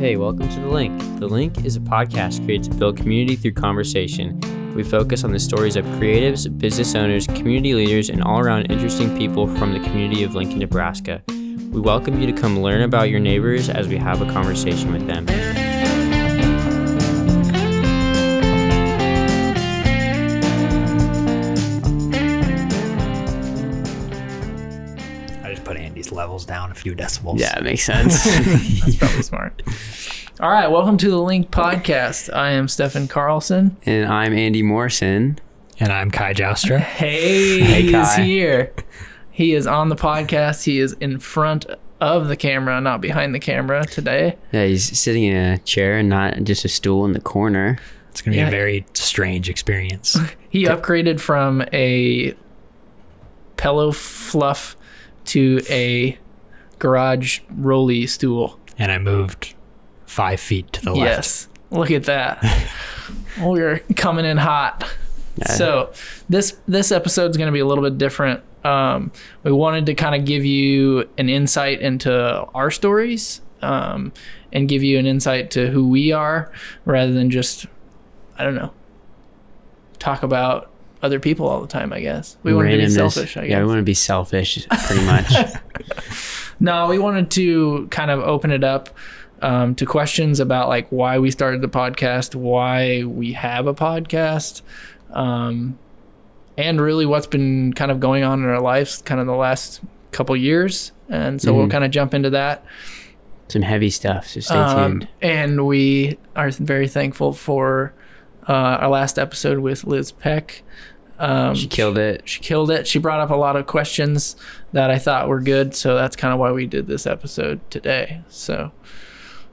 Hey, welcome to The Link. The Link is a podcast created to build community through conversation. We focus on the stories of creatives, business owners, community leaders, and all-around interesting people from the community of Lincoln, Nebraska. We welcome you to come learn about your neighbors as we have a conversation with them. Levels down a few decibels. Yeah, it makes sense. That's probably smart. All right, welcome to the Link Podcast. I am Stefan Carlson. And I'm Andy Morrison. And I'm Kai Joustra. Hey, he Kai. Is here. He is on the podcast. He is in front of the camera, not behind the camera today. Yeah, he's sitting in a chair and not just a stool in the corner. It's going to be a very strange experience. He upgraded from a pillow fluff to a garage rolly stool. And I moved 5 feet to the left. Yes, look at that. We're coming in hot. So this episode's going to be a little bit different. We wanted to kind of give you an insight into our stories and give you an insight to who we are rather than just, I don't know, talk about other people all the time, I guess. We wanted to be selfish, I guess. Yeah, we want to be selfish, pretty much. No, we wanted to kind of open it up to questions about like why we started the podcast, why we have a podcast, and really what's been kind of going on in our lives kind of the last couple years. And so we'll kind of jump into that. Some heavy stuff, so stay tuned. And we are very thankful for our last episode with Liz Peck. She killed it. She brought up a lot of questions that I thought were good, so that's kind of why we did this episode today. So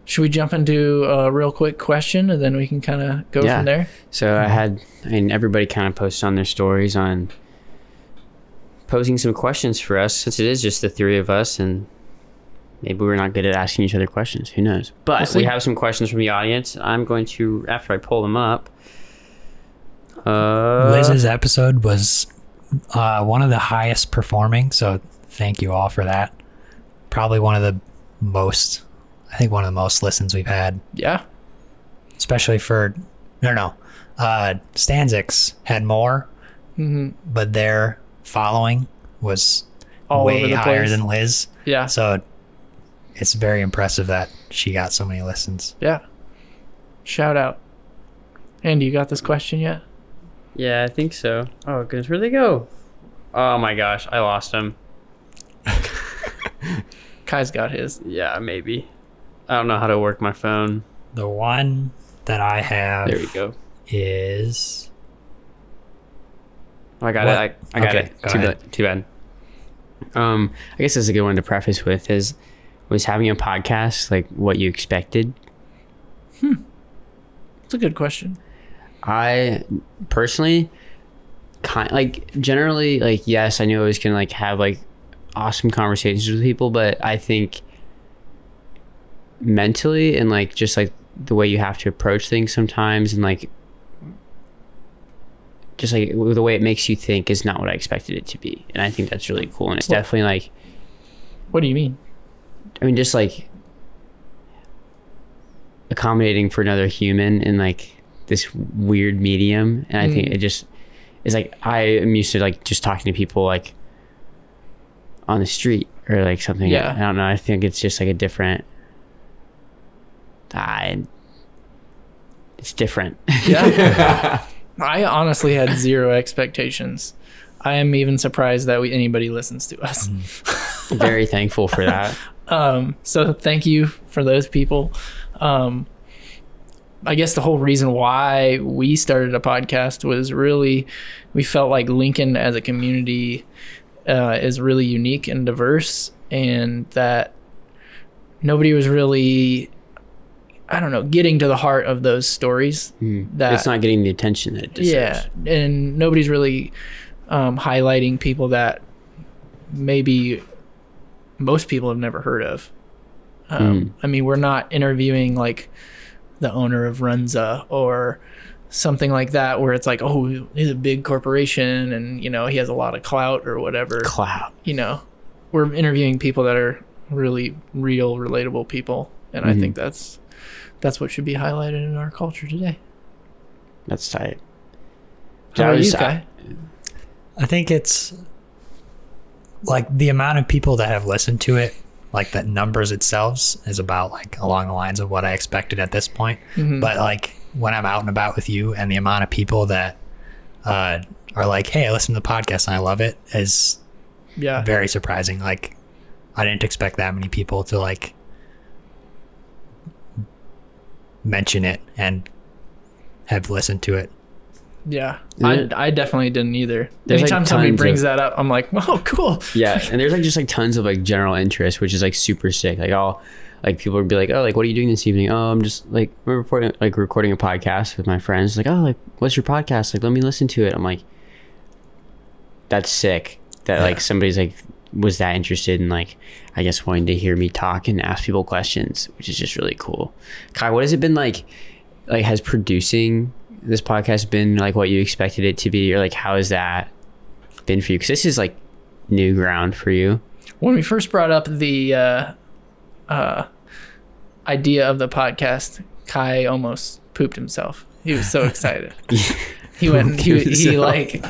should we jump into a real quick question and then we can kind of go from there? So I mean everybody kind of posts on their stories on posing some questions for us, since it is just the three of us and maybe we're not good at asking each other questions, who knows, but we have some questions from the audience. I'm going to, after I pull them up, Liz's episode was one of the highest performing, so thank you all for that. Probably one of the most listens we've had. Yeah, especially for Stanzix had more, but their following was all way over the higher place than Liz. Yeah, so it's very impressive that she got so many listens. Yeah, shout out. Andy, you got this question yet? Yeah, I think so. Oh goodness, where'd they go? Oh my gosh, I lost him. Kai's got his. Yeah, maybe. I don't know how to work my phone. The one that I have. There we go. Is. Oh, I got what? It. I got it. Too bad. I guess that's a good one to preface with is, was having a podcast like what you expected? That's a good question. I personally generally yes, I knew I was gonna like have like awesome conversations with people, but I think mentally and like just like the way you have to approach things sometimes and like just like the way it makes you think is not what I expected it to be, and I think that's really cool. And it's definitely like, what do you mean? I mean, just like accommodating for another human in like this weird medium. And I think it just is like, I am used to like just talking to people like on the street or like something. Yeah. I don't know. I think it's just like a different. It's different. Yeah. I honestly had zero expectations. I am even surprised that anybody listens to us. Very thankful for that. So thank you for those people. I guess the whole reason why we started a podcast was really, we felt like Lincoln as a community is really unique and diverse, and that nobody was really, I don't know, getting to the heart of those stories. That it's not getting the attention that it deserves. Yeah, and nobody's really highlighting people that maybe most people have never heard of. I mean, we're not interviewing like the owner of Runza or something like that, where it's like, oh, he's a big corporation and, you know, he has a lot of clout or whatever. You know, we're interviewing people that are really real, relatable people. And I think that's that's what should be highlighted in our culture today. That's tight. How are you, Kai? I think it's like the amount of people that have listened to it, like that numbers itself is about like along the lines of what I expected at this point. Mm-hmm. But like when I'm out and about with you and the amount of people that are like, hey, I listen to the podcast and I love it is very surprising. Like I didn't expect that many people to like mention it and have listened to it. Yeah, I definitely didn't either. There's anytime somebody brings that up, I'm like, oh, cool. Yeah, and there's like just like tons of like general interest, which is like super sick. Like all like people would be like, oh, like what are you doing this evening? Oh, I'm just like recording a podcast with my friends. Like, oh, like what's your podcast? Like let me listen to it. I'm like, that's sick. That like somebody's like was that interested in like I guess wanting to hear me talk and ask people questions, which is just really cool. Kai, what has it been like? Like has producing this podcast been like what you expected it to be, or like how has that been for you, because this is like new ground for you? When we first brought up the idea of the podcast, Kai almost pooped himself. He was so excited. He went, he like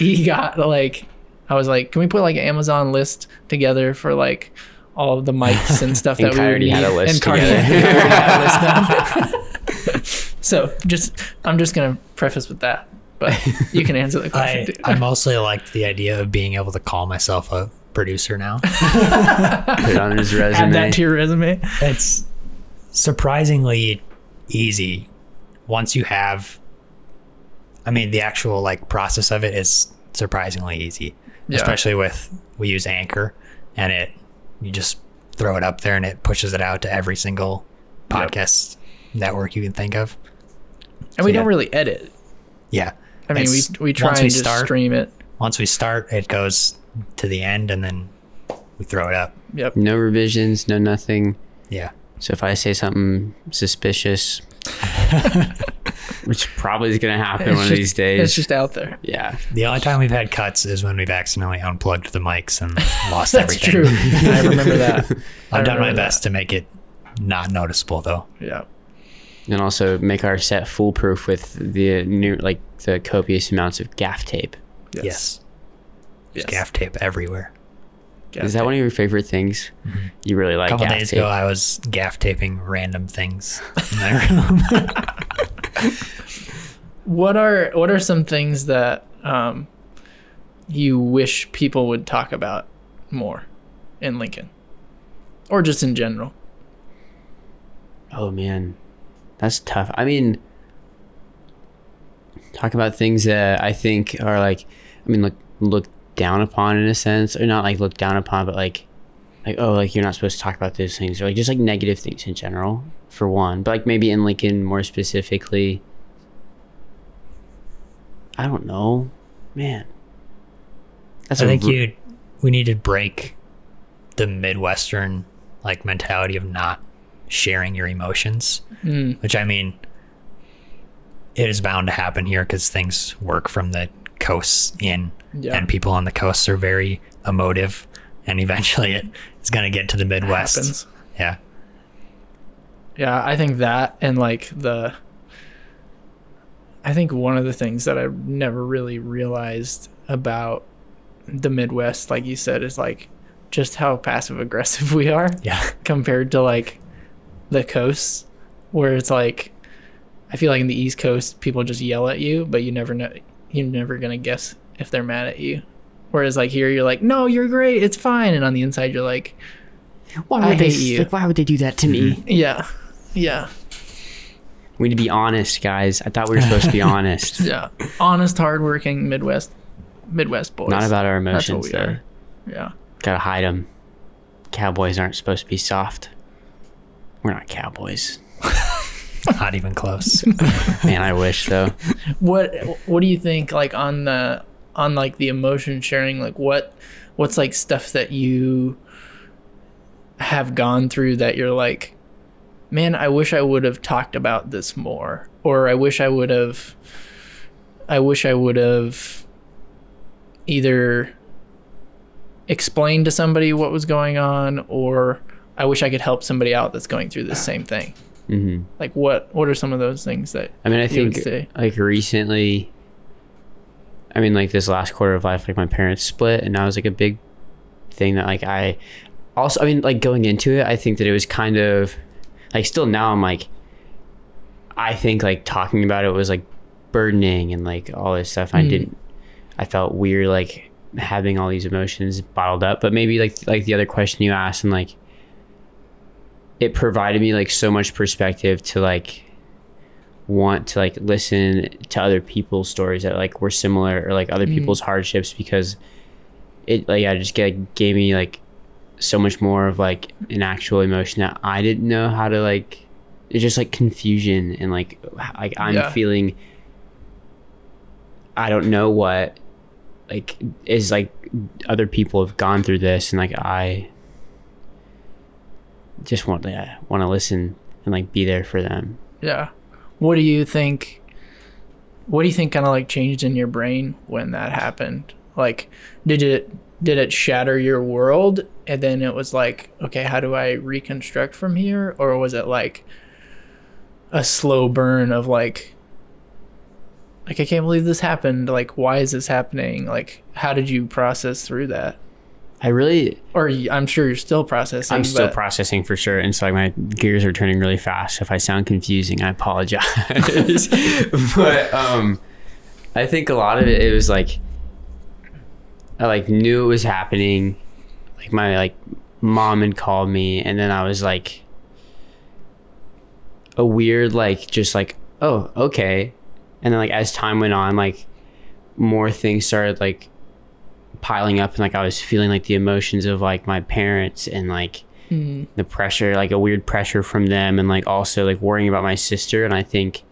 he got like, I was like, can we put like an Amazon list together for like all of the mics and stuff and that we already need? Had a list. And had a list. So I'm just going to preface with that, but you can answer the question. I mostly like the idea of being able to call myself a producer now. Put on his resume. Add that to your resume. It's surprisingly easy once you have, I mean, the actual like process of it is surprisingly easy, especially with, we use Anchor and you just throw it up there and it pushes it out to every single podcast network you can think of. And so we don't really edit. Yeah. I mean, we try and just stream it. Once we start, it goes to the end and then we throw it up. Yep. No revisions, no nothing. Yeah. So if I say something suspicious, which probably is going to happen one of these days. It's just out there. Yeah. The only time we've had cuts is when we've accidentally unplugged the mics and lost everything. That's true. I remember that. I've done my best to make it not noticeable though. Yeah. And also make our set foolproof with the new, like the copious amounts of gaff tape. Yes. Gaff tape everywhere. Is that one of your favorite things? Mm-hmm. You really like gaff tape? A couple days ago, I was gaff taping random things in my room. What are some things that you wish people would talk about more in Lincoln, or just in general? Oh man. That's tough. I mean, talk about things that I think are like, I mean, looked down upon in a sense, or not like looked down upon, but like oh, like you're not supposed to talk about those things, or like just like negative things in general, for one. But like maybe in Lincoln more specifically, I don't know, man. I think we need to break the Midwestern like mentality of not sharing your emotions, which I mean, it is bound to happen here because things work from the coasts in, and people on the coasts are very emotive, and eventually it's going to get to the Midwest. It happens. Yeah, I think that, and like I think one of the things that I never really realized about the Midwest, like you said, is like just how passive aggressive we are compared to like the coasts, where it's like, I feel like in the East Coast people just yell at you, but you're never gonna guess if they're mad at you. Whereas like here you're like, no, you're great, it's fine, and on the inside you're like, why would they do that to me? Yeah. We need to be honest, guys. I thought we were supposed to be honest. Yeah, honest, hardworking Midwest boys. Not about our emotions though. Yeah, gotta hide them. Cowboys aren't supposed to be soft. We're not cowboys. Not even close. Man, I wish though. What do you think, like on like the emotion sharing, like what's like stuff that you have gone through that you're like, man, I wish I would have talked about this more, or I wish I would have either explained to somebody what was going on, or I wish I could help somebody out that's going through the same thing. Mm-hmm. Like what are some of those things that I think like recently, I mean, like this last quarter of life, like my parents split, and that was like a big thing that like I also, I mean, like going into it, I think that it was kind of like, still now I'm like, I think like talking about it was like burdening and like all this stuff. Mm-hmm. I felt weird, like having all these emotions bottled up, but maybe like the other question you asked, and like, it provided me like so much perspective to like want to like listen to other people's stories that like were similar, or like other people's hardships, because it like I just gave me like so much more of like an actual emotion that I didn't know how to like. It's just like confusion and like I'm feeling I don't know what like is like other people have gone through this, and like I just want to listen and like be there for them. Yeah. What do you think kind of like changed in your brain when that happened? Like did it shatter your world, and then it was like, okay, how do I reconstruct from here? Or was it like a slow burn of like I can't believe this happened, like why is this happening, like how did you process through that? I'm sure you're still processing. I'm still processing for sure. And so like my gears are turning really fast. If I sound confusing, I apologize. But I think a lot of it was like, I like knew it was happening. Like my like mom had called me, and then I was like a weird, like just like, oh, okay. And then like, as time went on, like more things started like piling up, and like I was feeling like the emotions of like my parents, and like the pressure, like a weird pressure from them, and like also like worrying about my sister. And I think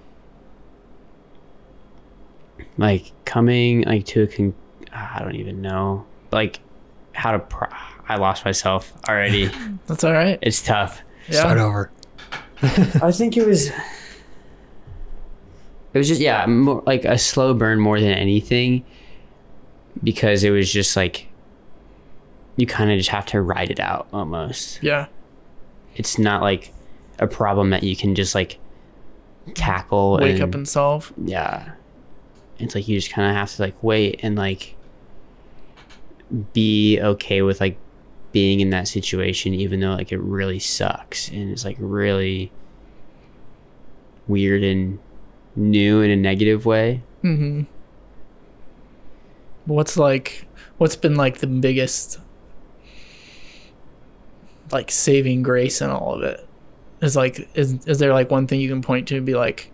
like coming like to a I don't even know like how to I lost myself already. That's all right, it's tough. Start over. I think it was just more like a slow burn more than anything, because it was just like you kind of just have to ride it out almost. Yeah, it's not like a problem that you can just like tackle, wake up and solve. Yeah, it's like you just kind of have to like wait and like be okay with like being in that situation, even though like it really sucks and it's like really weird and new in a negative way. Mm-hmm. What's been like the biggest like saving grace in all of it? Is like is there like one thing you can point to and be like,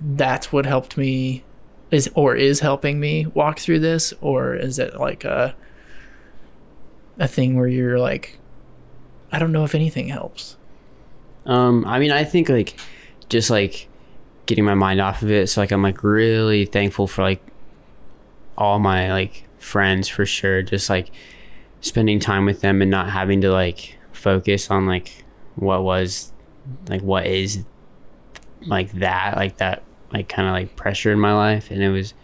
that's what helped me, is helping me walk through this? Or is it like a thing where you're like, I don't know if anything helps? I mean, I think like just like getting my mind off of it. So like I'm like really thankful for like all my like friends for sure, just like spending time with them and not having to like focus on like what is like that like kind of like pressure in my life. And it was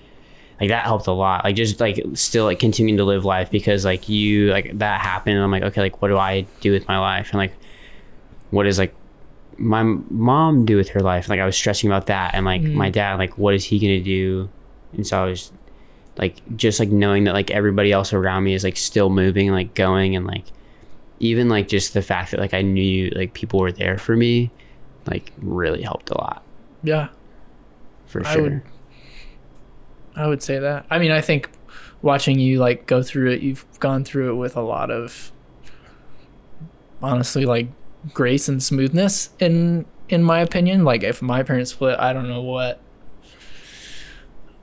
like that helped a lot, like just like still like continuing to live life, because like you like that happened and I'm like, okay, like what do I do with my life, and like what is like my mom do with her life, and like I was stressing about that, and like my dad, like what is he gonna do? And so I was like just like knowing that like everybody else around me is like still moving, like going, and like even like just the fact that like I knew like people were there for me like really helped a lot. Yeah, for sure. I would say that. I mean, I think watching you like go through it, you've gone through it with a lot of honestly like grace and smoothness in my opinion. Like if my parents split, I don't know what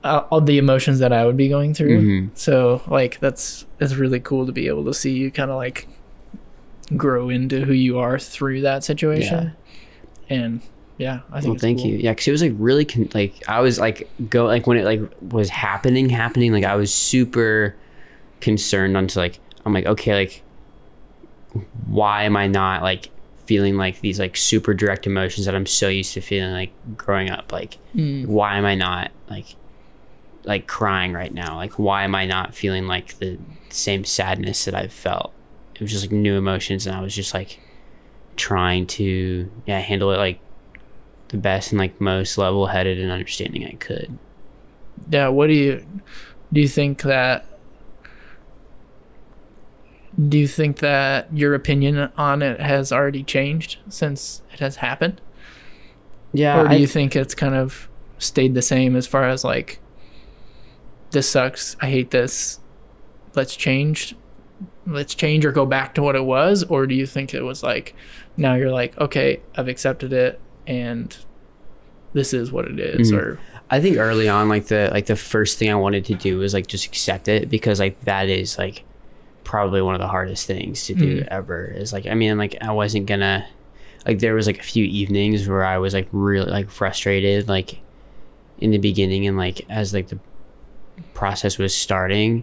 all the emotions that I would be going through. Mm-hmm. So like it's really cool to be able to see you kind of like grow into who you are through that situation. Yeah. And yeah, I think well, it's thank cool. you. Yeah, because it was like really like I was like go like when it like was happening like I was super concerned onto like I'm like, okay, like why am I not like feeling like these like super direct emotions that I'm so used to feeling like growing up, like why am I not like crying right now, like why am I not feeling like the same sadness that I've felt? It was just like new emotions, and I was just like trying to handle it like the best and like most level-headed and understanding I could. Yeah, what do you think that your opinion on it has already changed since it has happened? Yeah. Or do you think it's kind of stayed the same as far as like, this sucks, I hate this, let's change or go back to what it was? Or do you think it was like, now you're like, okay, I've accepted it and this is what it is? Mm-hmm. Or I think early on, like the first thing I wanted to do was like just accept it, because like that is like probably one of the hardest things to do ever, is like, I mean, like I wasn't gonna, like there was like a few evenings where I was like really like frustrated like in the beginning and like as like the process was starting,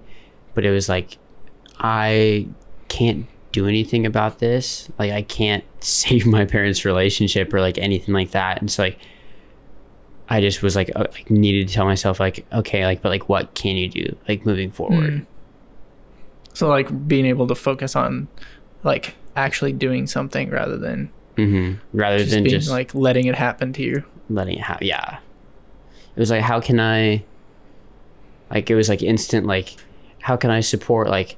but it was like, I can't do anything about this, like I can't save my parents' relationship or like anything like that. And so like I just was like, I needed to tell myself like, okay, like, but like what can you do like moving forward? So like being able to focus on like actually doing something rather than just like letting it happen to you. Yeah, it was like, how can I, like it was like instant, like how can I support like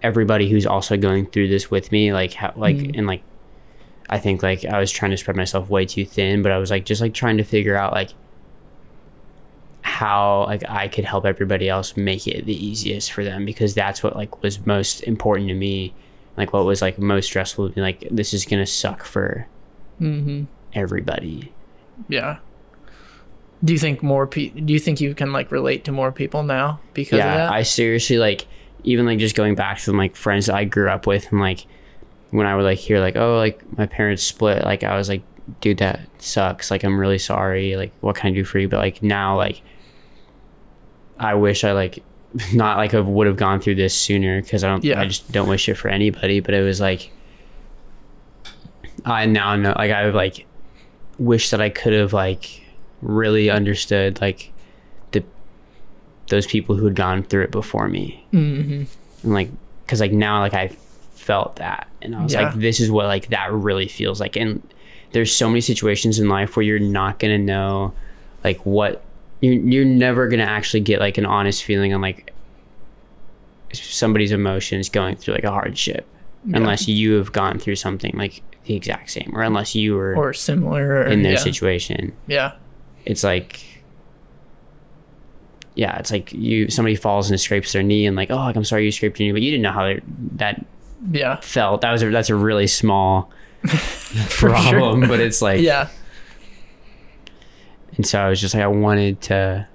everybody who's also going through this with me, like how, like and like I think like I was trying to spread myself way too thin, but I was like just like trying to figure out like how like I could help everybody else make it the easiest for them, because that's what like was most important to me. Like what was like most stressful would be like, this is gonna suck for everybody. Yeah. Do you think you can like relate to more people now because of that? I seriously, like even like just going back to them, like friends that I grew up with, and like when I would like hear like, oh, like my parents split, like I was like, dude, that sucks, like I'm really sorry, like what can I do for you? But like now, like I wish I like not like I would have gone through this sooner, because I just don't wish it for anybody. But it was like, I now know, like I would like wish that I could have like really understood like those people who had gone through it before me. And like, because like now, like I felt that, and I was like, this is what like that really feels like. And there's so many situations in life where you're not gonna know like what you're never gonna actually get like an honest feeling on like somebody's emotions going through like a hardship unless you have gone through something like the exact same, or unless you were or similar in their situation. It's like, it's like somebody falls and scrapes their knee, and like, oh, like I'm sorry you scraped your knee, but you didn't know how that felt. That's a really small problem, but it's like, and so I was just like, I wanted to,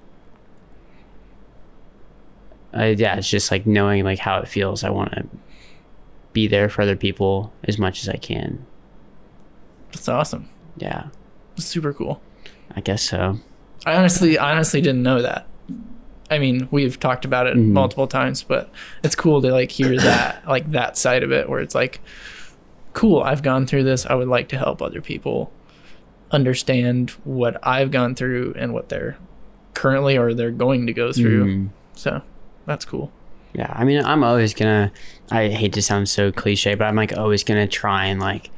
it's just like knowing like how it feels. I want to be there for other people as much as I can. That's awesome. Yeah, super cool. I guess so. I honestly didn't know that. I mean, we've talked about it multiple times, but it's cool to like hear that, like that side of it, where it's like, cool, I've gone through this, I would like to help other people understand what I've gone through and what they're currently or they're going to go through. So that's cool. Yeah, I mean, I'm always gonna, I hate to sound so cliche, but I'm like always gonna try and like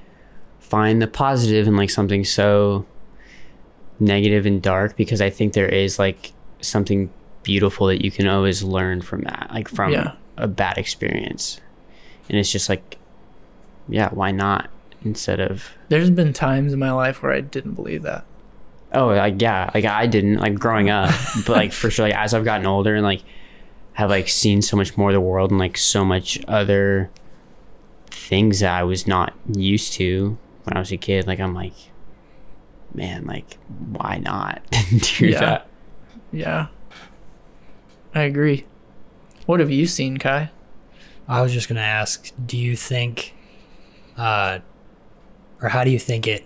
find the positive in like something so negative and dark, because I think there is like something beautiful that you can always learn from that, like from a bad experience. And it's just like, yeah, why not? Instead of, there's been times in my life where I didn't believe that. Oh, like yeah, like I didn't, like growing up, but like for sure, like as I've gotten older and like have like seen so much more of the world and like so much other things that I was not used to when I was a kid, like I'm like, man, like why not do that? Yeah, I agree. What have you seen, Kai? I was just gonna ask, do you think or how do you think it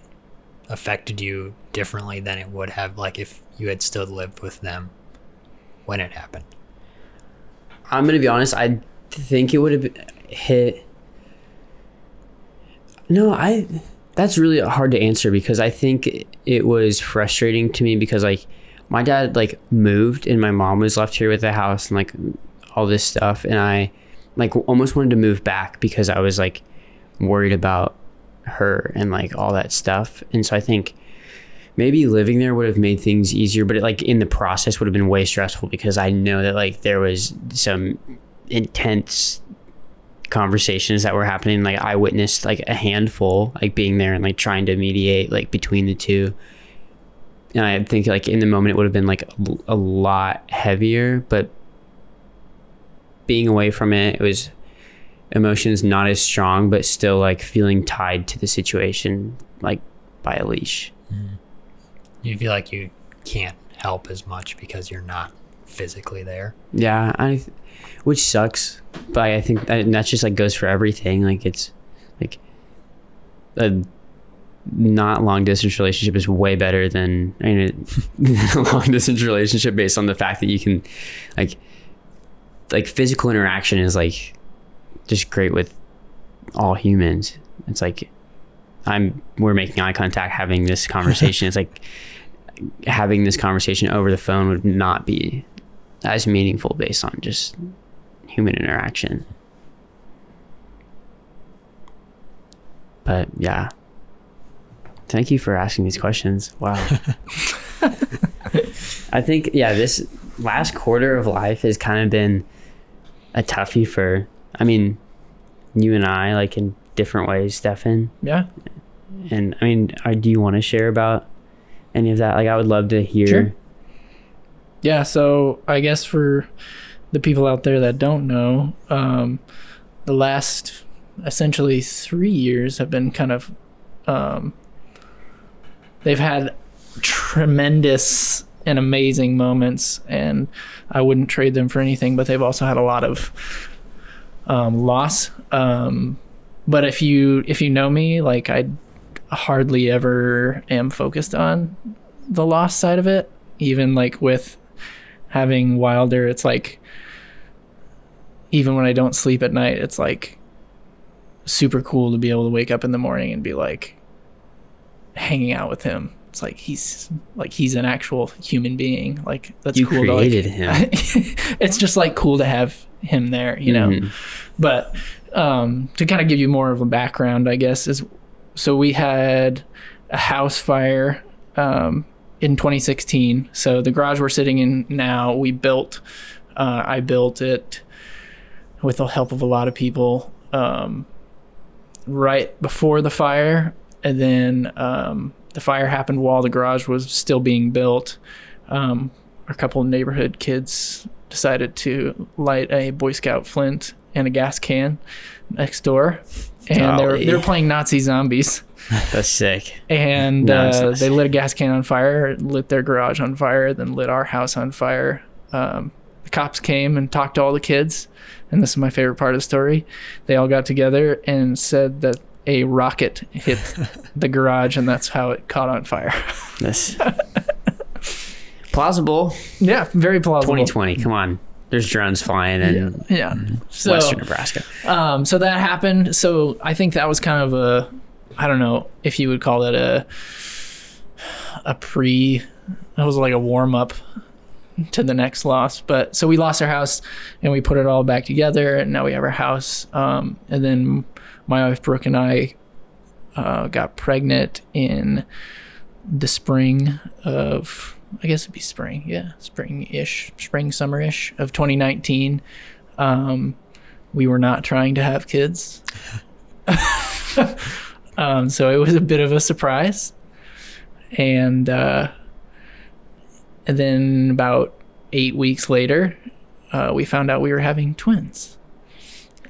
affected you differently than it would have, like if you had still lived with them when it happened? I'm gonna be honest, I think it would have hit, no, I, that's really hard to answer, because I think it was frustrating to me, because like my dad like moved and my mom was left here with the house and like all this stuff, and I like almost wanted to move back because I was like worried about her and like all that stuff. And so I think maybe living there would have made things easier, but it, like in the process would have been way stressful because I know that like there was some intense conversations that were happening. Like I witnessed like a handful, like being there and like trying to mediate like between the two. And I think like in the moment it would have been like a lot heavier, but being away from it, it was emotions not as strong, but still like feeling tied to the situation, like by a leash. Mm. You feel like you can't help as much because you're not physically there. Yeah, which sucks, but I think that just like goes for everything. Like it's like a not long distance relationship is way better than a long distance relationship, based on the fact that you can like physical interaction is like just great with all humans. It's like we're making eye contact having this conversation. It's like having this conversation over the phone would not be as meaningful based on just human interaction. But yeah, thank you for asking these questions. Wow. I think, yeah, this last quarter of life has kind of been a toughie for, I mean, you and I, like in different ways, Stefan. Yeah. And I mean, do you want to share about any of that? Like, I would love to hear. Sure. Yeah. So I guess for the people out there that don't know, the last essentially 3 years have been kind of, they've had tremendous and amazing moments, and I wouldn't trade them for anything, but they've also had a lot of loss. But if you know me, like I hardly ever am focused on the loss side of it. Even like with having Wilder, it's like even when I don't sleep at night, it's like super cool to be able to wake up in the morning and be like hanging out with him. It's like he's an actual human being. Like that's you cool created to like, him. It's just like cool to have him there, you know. But to kind of give you more of a background, I guess, is so we had a house fire in 2016. So the garage we're sitting in now, we built. I built it with the help of a lot of people right before the fire. And then the fire happened while the garage was still being built. A couple of neighborhood kids decided to light a Boy Scout flint and a gas can next door, and they're playing Nazi zombies. That's sick. And they lit a gas can on fire, lit their garage on fire, then lit our house on fire. The cops came and talked to all the kids, and this is my favorite part of the story. They all got together and said that a rocket hit the garage, and that's how it caught on fire. Yes. Plausible. Yeah, very plausible. 2020, come on. There's drones flying in Western Nebraska. So that happened. So I think that was kind of a, I don't know if you would call it that was like a warm up to the next loss. But so we lost our house and we put it all back together, and now we have our house. And then my wife, Brooke, and I got pregnant in the spring of, I guess it'd be spring. Yeah. Spring, summer-ish of 2019. We were not trying to have kids. So it was a bit of a surprise. And then about 8 weeks later, we found out we were having twins.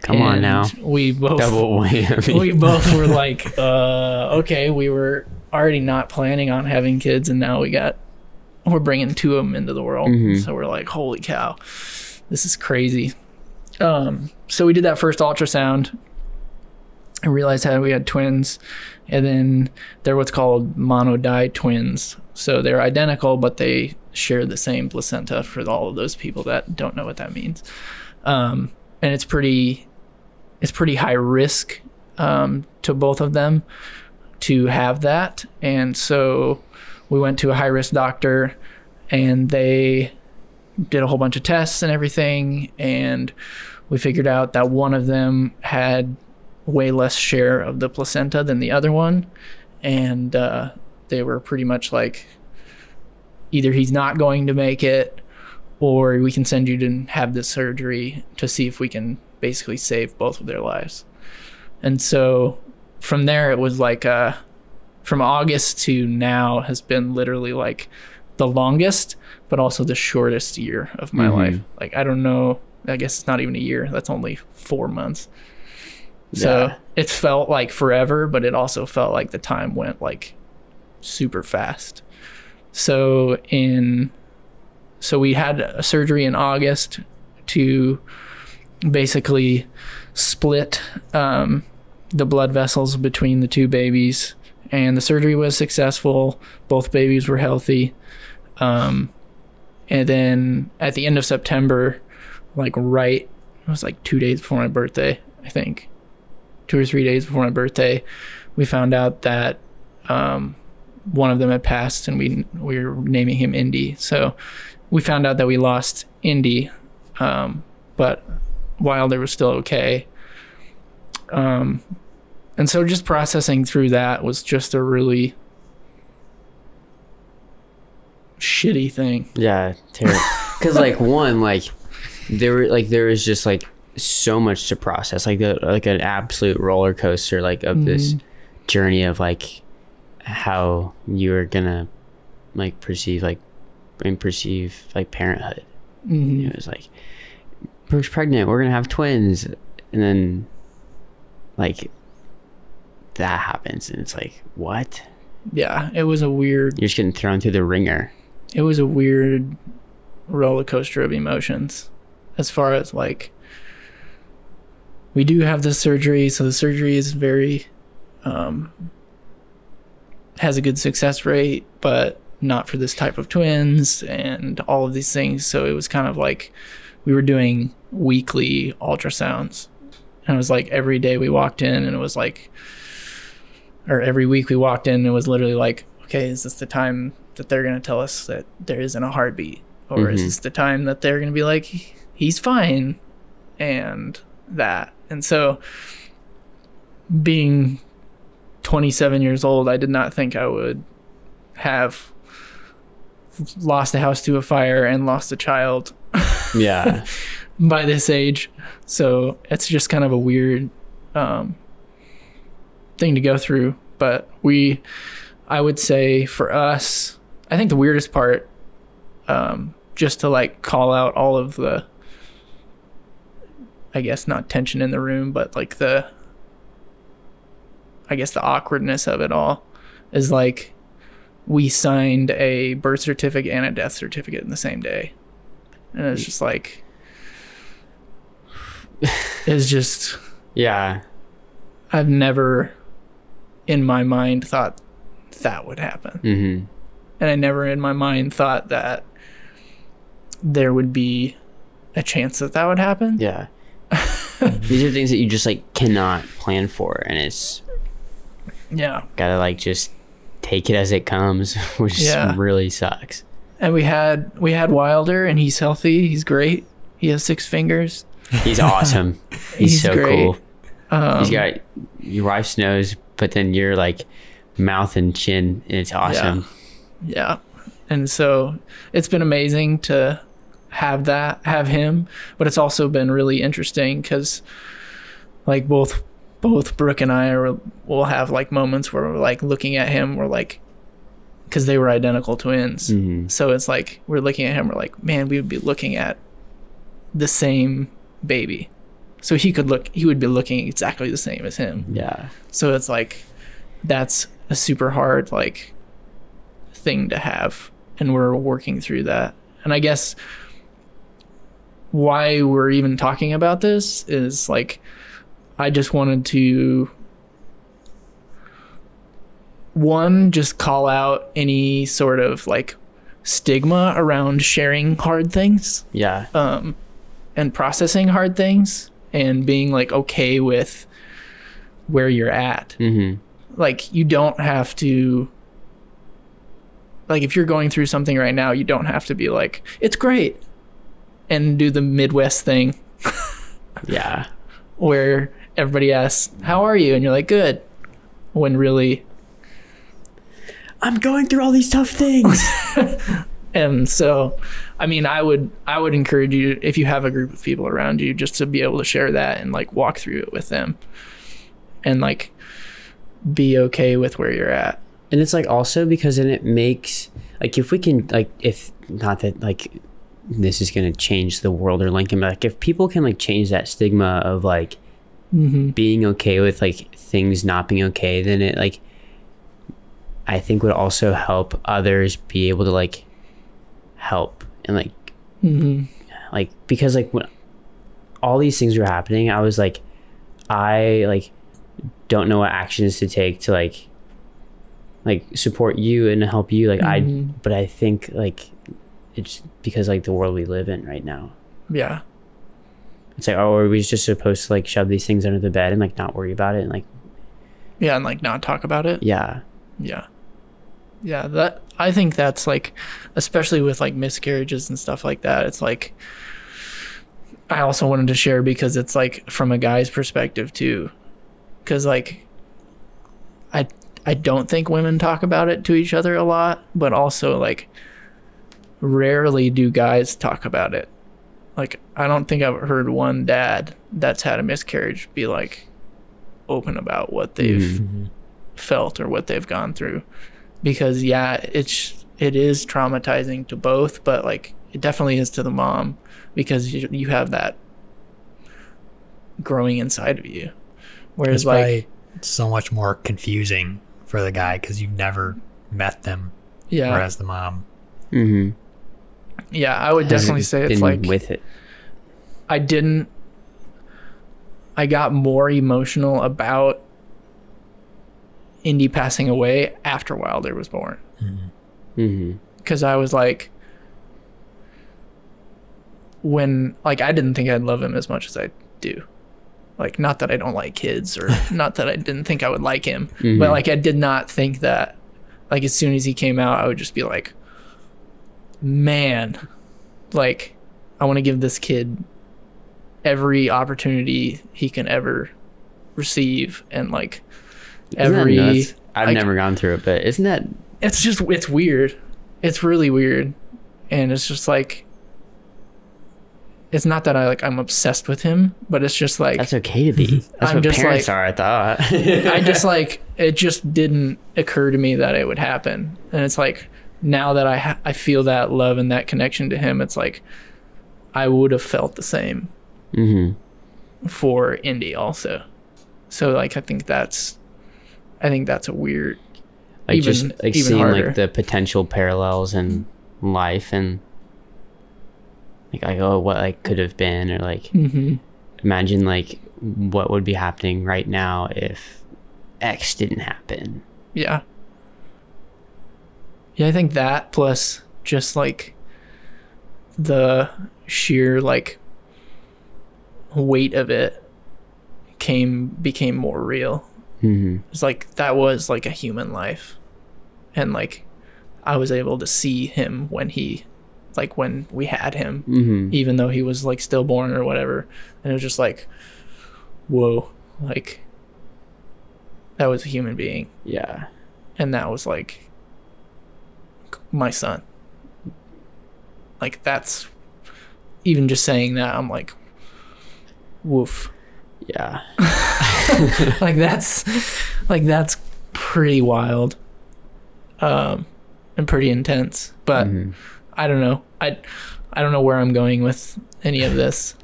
Come on now. We both were like, okay, we were already not planning on having kids, and now we're bringing two of them into the world. Mm-hmm. So we're like, holy cow, this is crazy. So we did that first ultrasound and realized how we had twins, and then they're what's called monodi twins. So they're identical, but they share the same placenta, for all of those people that don't know what that means. And it's pretty high risk to both of them to have that. And so we went to a high risk doctor, and they did a whole bunch of tests and everything. And we figured out that one of them had way less share of the placenta than the other one. And they were pretty much like, either he's not going to make it, or we can send you to have this surgery to see if we can basically save both of their lives. And so from there, it was like, from August to now has been literally like the longest, but also the shortest year of my life. Like, I don't know, I guess it's not even a year. That's only 4 months. Yeah. So it felt like forever, but it also felt like the time went like super fast. So we had a surgery in August to basically split the blood vessels between the two babies, and the surgery was successful. Both babies were healthy. And then at the end of September, like it was like 2 days before my birthday, I think, 2 or 3 days before my birthday, we found out that one of them had passed, and we were naming him Indy. So we found out that we lost Indy, but Wilder was still okay. And so just processing through that was just a really shitty thing. Yeah, terrible. Because like there was just like so much to process, like an absolute roller coaster, like of this journey of like how you're gonna like perceive parenthood. It was like, Brooke's pregnant, we're gonna have twins, and then like that happens, and it's like, what? Yeah, it was a weird, you're just getting thrown through the ringer. It was a weird roller coaster of emotions, as far as like, we do have this surgery, so the surgery is very has a good success rate, but not for this type of twins and all of these things. So it was kind of like we were doing weekly ultrasounds, and it was like every day we walked in and it was like, or every week we walked in and it was literally like, okay, is this the time that they're going to tell us that there isn't a heartbeat, or is this the time that they're going to be like, he's fine, and that. And so being 27 years old, I did not think I would have lost a house to a fire and lost a child by this age. So it's just kind of a weird thing to go through. But I would say for us, I think the weirdest part, just to like call out all of the, I guess not tension in the room, but like the awkwardness of it all, is like we signed a birth certificate and a death certificate in the same day. And it's just like, it's just, yeah, I've never in my mind thought that would happen. And I never in my mind thought that there would be a chance that would happen. Yeah. These are things that you just like cannot plan for, and it's, yeah, gotta like just take it as it comes, which really sucks. And we had Wilder, and he's healthy, he's great, he has 6 fingers, he's awesome. he's so great. Cool. He's got your wife's nose, but then your like mouth and chin, and it's awesome. Yeah. And so it's been amazing to have him, but it's also been really interesting because like both Brooke and I will have like moments where we're like looking at him, we're like, because they were identical twins, so it's like we're looking at him, we're like, man, we would be looking at the same baby, so he would be looking exactly the same as him. Yeah, so it's like that's a super hard like thing to have, and we're working through that. And I guess why we're even talking about this is like, I just wanted to, one, just call out any sort of like stigma around sharing hard things. Yeah. And processing hard things, and being like okay with where you're at. Like you don't have to, like if you're going through something right now, you don't have to be like, it's great, and do the Midwest thing. Yeah. Where everybody asks, how are you? And you're like, good. When really, I'm going through all these tough things. And so, I mean, I would encourage you, if you have a group of people around you, just to be able to share that and like walk through it with them and like be okay with where you're at. And it's like also because then it makes like, if we can, like, if not that like this is going to change the world or Lincoln, but like if people can like change that stigma of like being okay with like things not being okay, then it like, I think would also help others be able to like help and like, like, because like when all these things were happening, I was like, I like don't know what actions to take to like support you and help you. Like but I think like it's because like the world we live in right now. Yeah. It's like, oh, are we just supposed to like shove these things under the bed and like not worry about it and like. Yeah. And like not talk about it. Yeah. Yeah. Yeah. That, I think that's like, especially with like miscarriages and stuff like that. It's like, I also wanted to share because it's like from a guy's perspective too. Cause like, I don't think women talk about it to each other a lot, but also like rarely do guys talk about it. Like, I don't think I've heard one dad that's had a miscarriage be like open about what they've felt or what they've gone through, because yeah, it is traumatizing to both, but like it definitely is to the mom, because you have that growing inside of you, whereas it's like so much more confusing for the guy because you've never met them, yeah, whereas the mom yeah, I would definitely say it's like with it, I got more emotional about Indy passing away after Wilder was born, because I was like, when like I didn't think I'd love him as much as I do. Like, not that I don't like kids or not that I didn't think I would like him, but like I did not think that like as soon as he came out I would just be like, man, like I want to give this kid every opportunity he can ever receive, and like I've never gone through it, but isn't that, it's just, it's weird, it's really weird. And it's just like, it's not that I'm obsessed with him, but it's just like, that's okay to be. That's what parents are, I thought. I just like, it just didn't occur to me that it would happen. And it's like, now that I feel that love and that connection to him, it's like, I would have felt the same for Indy also. So like, I think that's a weird, like even, just like even seeing harder. Like the potential parallels in life and. Like, oh, what like could have been, or like imagine like what would be happening right now if X didn't happen. Yeah. Yeah, I think that plus just like the sheer like weight of it became more real. It's like that was like a human life, and like I was able to see him when we had him, even though he was like stillborn or whatever. And it was just like, whoa, like that was a human being. Yeah. And that was like my son. Like that's, even just saying that, I'm like, woof. Yeah. That's pretty wild. And pretty intense, but I don't know. I don't know where I'm going with any of this.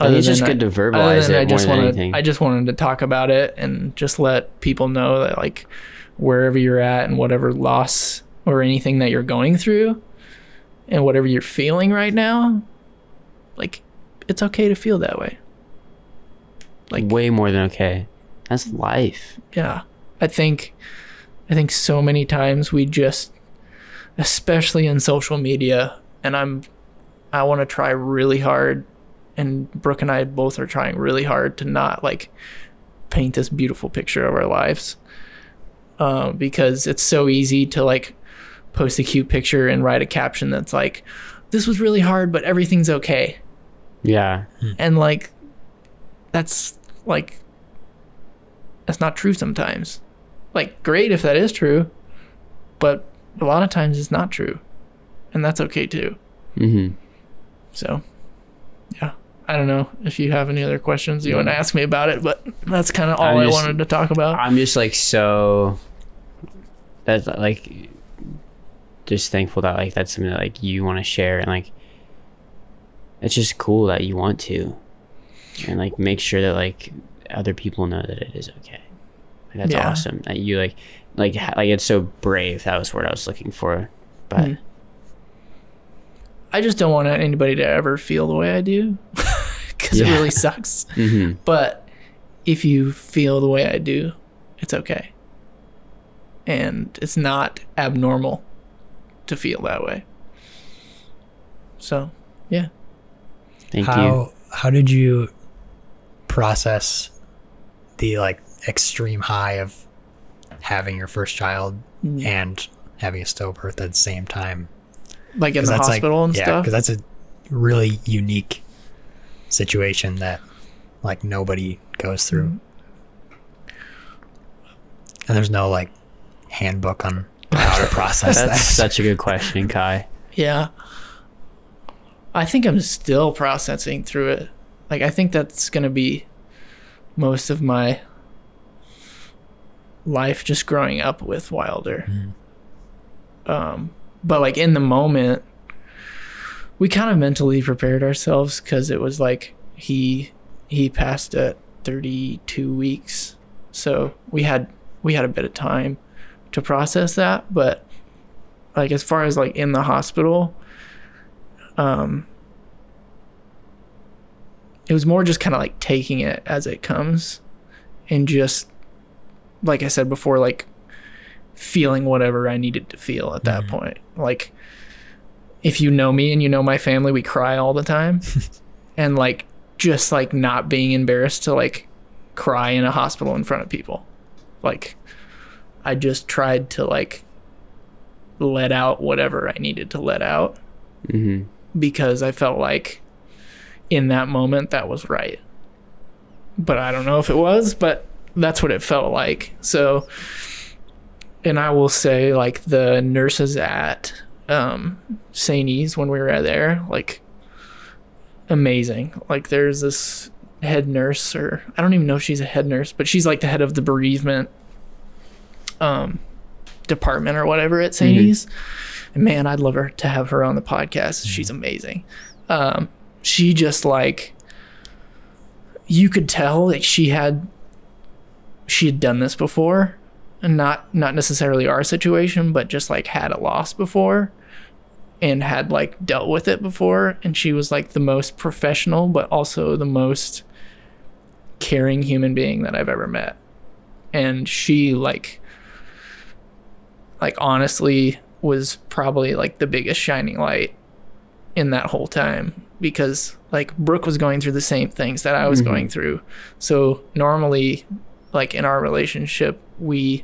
It's just good to verbalize it I just wanted to talk about it and just let people know that like wherever you're at and whatever loss or anything that you're going through and whatever you're feeling right now, like it's okay to feel that way. Like way more than okay. That's life. Yeah. I think so many times we just, especially in social media, and I want to try really hard, and Brooke and I both are trying really hard to not like paint this beautiful picture of our lives, because it's so easy to like post a cute picture and write a caption that's like, this was really hard but everything's okay. Yeah. And like that's like that's not true sometimes. Like, great if that is true, but a lot of times it's not true, and that's okay too. Mm-hmm. So, yeah, I don't know if you have any other questions you want to ask me about it, but that's kind of all I wanted to talk about. I'm just like, so that's like, just thankful that like that's something that like you want to share, and like it's just cool that you want to, and like make sure that like other people know that it is okay. Like, that's awesome that you like it's so brave. That was what I was looking for, but. Mm-hmm. I just don't want anybody to ever feel the way I do because it really sucks. Mm-hmm. But if you feel the way I do, it's okay. And it's not abnormal to feel that way. So, yeah. Thank you. How did you process the like extreme high of having your first child and having a stillbirth at the same time? Like in the hospital like, and stuff? Yeah, because that's a really unique situation that like nobody goes through. Mm-hmm. And there's no like handbook on how to process that. That's such a good question, Kai. Yeah. I think I'm still processing through it. Like, I think that's going to be most of my life, just growing up with Wilder. Mm-hmm. But like in the moment, we kind of mentally prepared ourselves because it was like he passed at 32 weeks, so we had a bit of time to process that. But like as far as like in the hospital, it was more just kind of like taking it as it comes, and just like I said before, like feeling whatever I needed to feel at that point. Like, if you know me and you know my family, we cry all the time. And like, just like not being embarrassed to like cry in a hospital in front of people. Like, I just tried to like let out whatever I needed to let out because I felt like in that moment that was right. But I don't know if it was, but that's what it felt like. So, and I will say, like, the nurses at St. E's when we were there, like, amazing. Like, there's this head nurse, or I don't even know if she's a head nurse, but she's, like, the head of the bereavement department or whatever at St. E's. And, man, I'd love her to have her on the podcast. She's amazing. She just, like, you could tell, like, she had done this before. And not necessarily our situation, but just like had a loss before and had like dealt with it before. And she was like the most professional, but also the most caring human being that I've ever met. And she like honestly was probably like the biggest shining light in that whole time, because like Brooke was going through the same things that I was going through. So normally, like in our relationship, we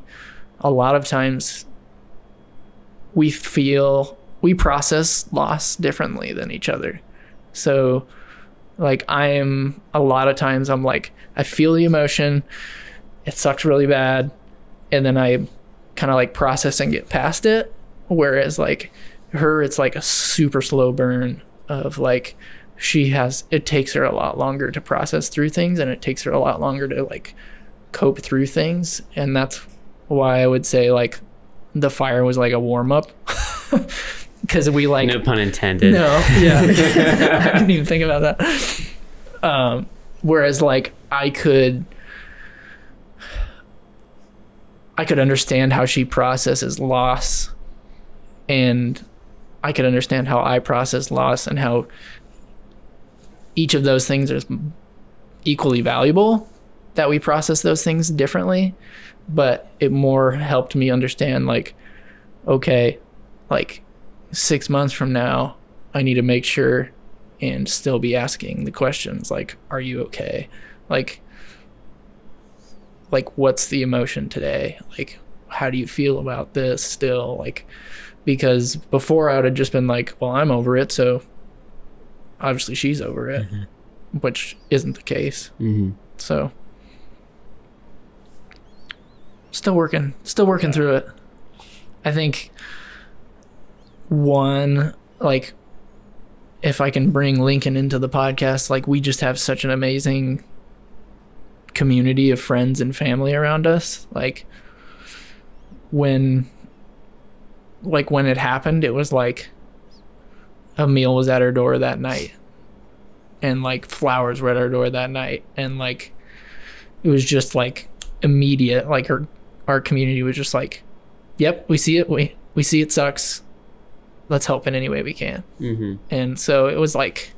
process loss differently than each other. So like a lot of times I'm like, I feel the emotion, it sucks really bad, and then I kind of like process and get past it. Whereas like her, it's like a super slow burn of like, it takes her a lot longer to process through things, and it takes her a lot longer to like cope through things. And that's why I would say like the fire was like a warm-up, because we like, no pun intended. No, yeah. I didn't even think about that. Whereas like I could understand how she processes loss, and I could understand how I process loss, and how each of those things is equally valuable, that we process those things differently. But it more helped me understand like, okay, like 6 months from now, I need to make sure and still be asking the questions like, are you okay? Like what's the emotion today? Like, how do you feel about this still? Like, because before I would have just been like, well, I'm over it, so obviously she's over it, which isn't the case. So still working through it. I think if I can bring Lincoln into the podcast, like, we just have such an amazing community of friends and family around us. Like, when it happened, it was like a meal was at our door that night, and like flowers were at our door that night, and like it was just like immediate. Like our community was just like, yep, we see it, we see it sucks, let's help in any way we can. Mm-hmm. And so it was like,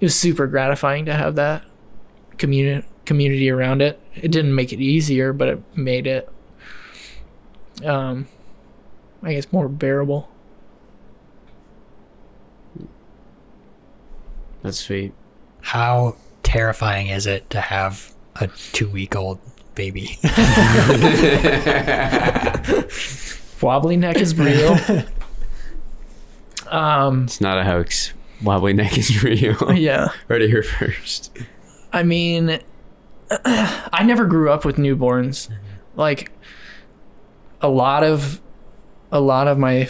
it was super gratifying to have that community around it. It didn't make it easier, but it made it, I guess, more bearable. That's sweet. How terrifying is it to have a 2-week-old baby? Wobbly neck is real. It's not a hoax. Wobbly neck is real. Yeah. Right here first. I mean, I never grew up with newborns. Mm-hmm. Like, a lot of my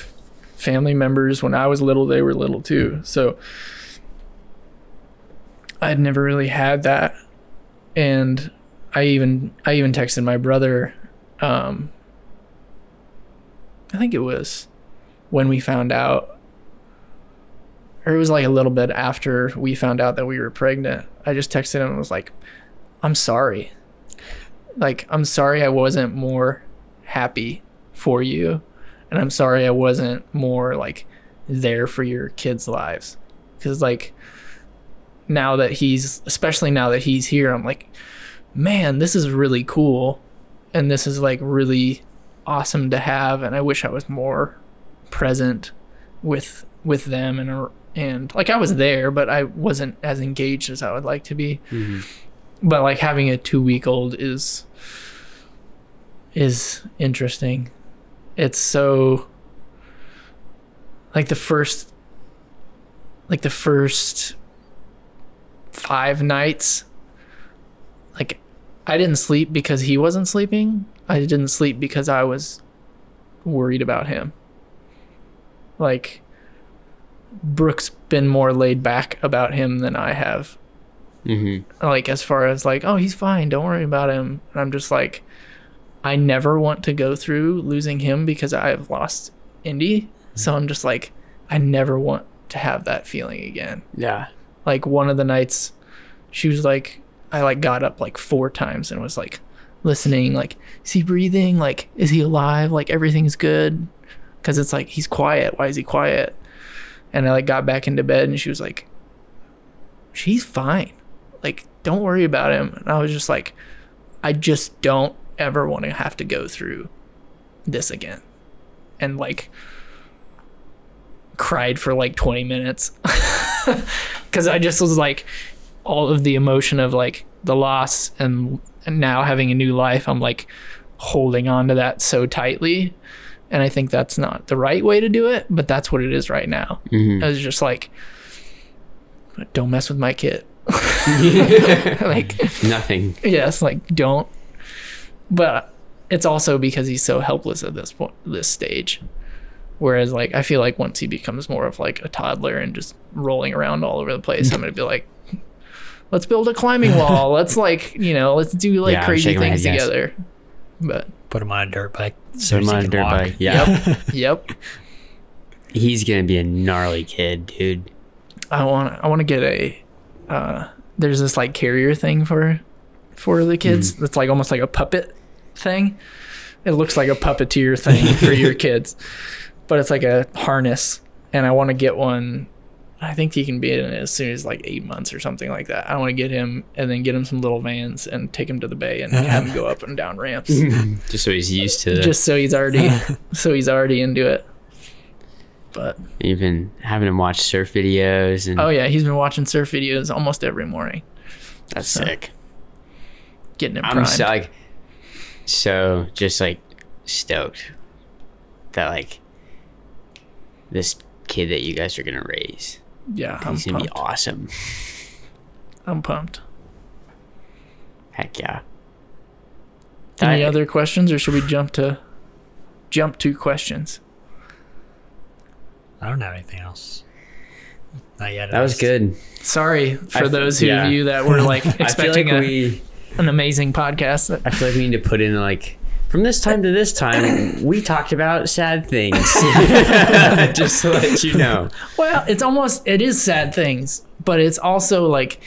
family members, when I was little, they were little too. So I'd never really had that. And I even texted my brother. I think it was when we found out, or it was like a little bit after we found out that we were pregnant. I just texted him and was like, I'm sorry. Like, I'm sorry I wasn't more happy for you. And I'm sorry I wasn't more like there for your kids' lives. Because like, especially now that he's here, I'm like, man, this is really cool. And this is like really awesome to have. And I wish I was more present with them, and like, I was there, but I wasn't as engaged as I would like to be. Mm-hmm. But like, having a 2-week-old is interesting. It's so like the first 5 nights, like, I didn't sleep because he wasn't sleeping. I didn't sleep because I was worried about him. Like, Brooke's been more laid back about him than I have. Mm-hmm. Like, as far as like, oh, he's fine, don't worry about him. And I'm just like, I never want to go through losing him because I've lost Indy. Mm-hmm. So I'm just like, I never want to have that feeling again. Yeah. Like, one of the nights, she was like, I like got up like 4 times and was like listening, like, is he breathing? Like, is he alive? Like, everything's good. Cause it's like, he's quiet. Why is he quiet? And I like got back into bed and she was like, she's fine. Like, don't worry about him. And I was just like, I just don't ever want to have to go through this again. And like, cried for like 20 minutes. Cause I just was like, all of the emotion of like the loss and now having a new life, I'm like holding on to that so tightly. And I think that's not the right way to do it, but that's what it is right now. Mm-hmm. I was just like, don't mess with my kid. Like, nothing. Yes, like, don't. But it's also because he's so helpless at this point, this stage. Whereas, like, I feel like once he becomes more of like a toddler and just rolling around all over the place, I'm gonna be like, let's build a climbing wall. Let's like, you know, let's do like crazy things together. Yes. But put him on a dirt bike. Put him on a dirt bike. Yeah. Yep. He's gonna be a gnarly kid, dude. I want to get a. There's this like carrier thing for the kids. That's like almost like a puppet thing. It looks like a puppeteer thing for your kids, but it's like a harness, and I want to get one. I think he can be in it as soon as like 8 months or something like that. I want to get him and then get him some little vans and take him to the Bay and have him go up and down ramps. Just so he's used to it. Just so he's already into it. But you've been having him watch surf videos and. Oh yeah, he's been watching surf videos almost every morning. That's sick. Getting him primed. I'm so just like stoked that like this kid that you guys are gonna raise. Yeah, he's gonna be awesome. I'm pumped. Heck yeah. Any other questions, or should we jump to questions? I don't have anything else. Not yet. That was good. Sorry for those of you that were like expecting an amazing podcast. I feel like we need to put in like, from this time to this time, we talked about sad things. Just to let you know. Well, it is sad things, but it's also like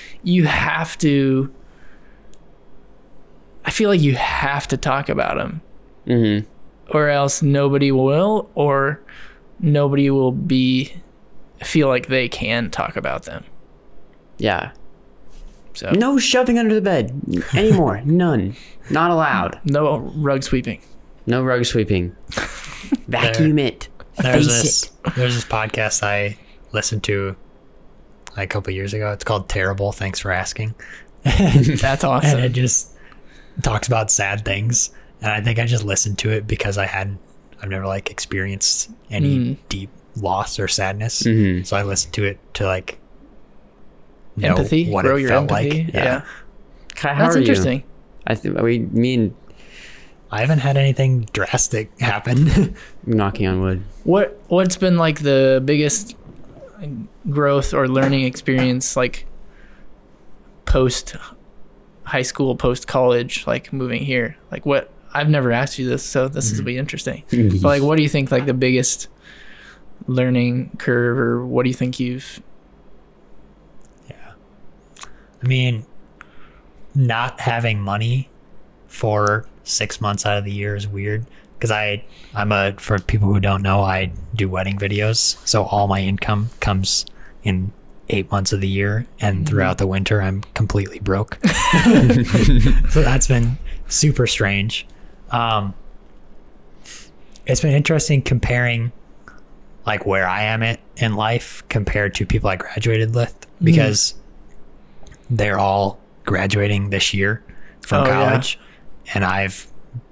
I feel like you have to talk about them, mm-hmm. or else nobody will, or nobody will feel like they can talk about them. Yeah. So no shoving under the bed anymore. None. Not allowed. No rug sweeping. No rug sweeping. Vacuum it. There's this podcast I listened to a couple years ago. It's called Terrible. Thanks for Asking. That's awesome. And it just talks about sad things. And I think I just listened to it because I've never like experienced any deep loss or sadness. Mm-hmm. So I listened to it to like empathy, what grow it your felt empathy. Like. Yeah. Kai, how that's are interesting. You? I haven't had anything drastic happen. Knocking on wood. What's been like the biggest growth or learning experience, like post high school, post college, like moving here? Like what? I've never asked you this, so this is gonna be interesting. But like, what do you think like the biggest learning curve, or what do you think you've? Yeah, I mean, not having money for 6 months out of the year is weird because for people who don't know, I do wedding videos, so all my income comes in 8 months of the year, and throughout the winter I'm completely broke. So that's been super strange. It's been interesting comparing like where I am at in life compared to people I graduated with, because they're all graduating this year from college, and I've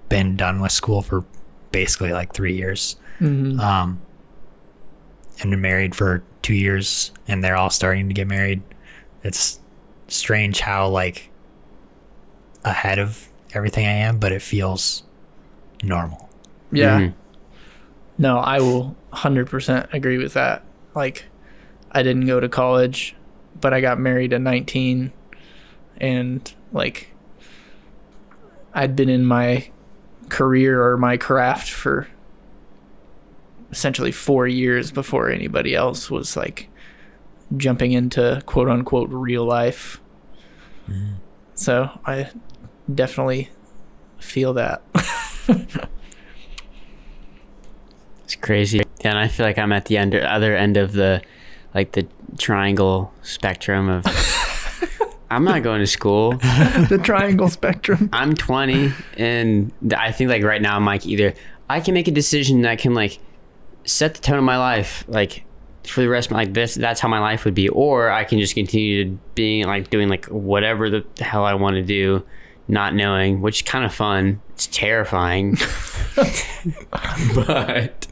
been done with school for basically like 3 years, and been married for 2 years, and they're all starting to get married. It's strange how like ahead of everything I am, but it feels normal. Yeah. No, I will 100% agree with that. Like I didn't go to college, but I got married at 19, and like I'd been in my career or my craft for essentially 4 years before anybody else was like jumping into quote unquote real life. So I definitely feel that. It's crazy. And I feel like I'm at the other end of the like the triangle spectrum of I'm not going to school. The triangle spectrum. I'm 20, and I think like right now I'm like either I can make a decision that can like set the tone of my life, like for the rest of my, like this, that's how my life would be, or I can just continue to being like doing like whatever the hell I want to do, not knowing, which is kind of fun. It's terrifying. But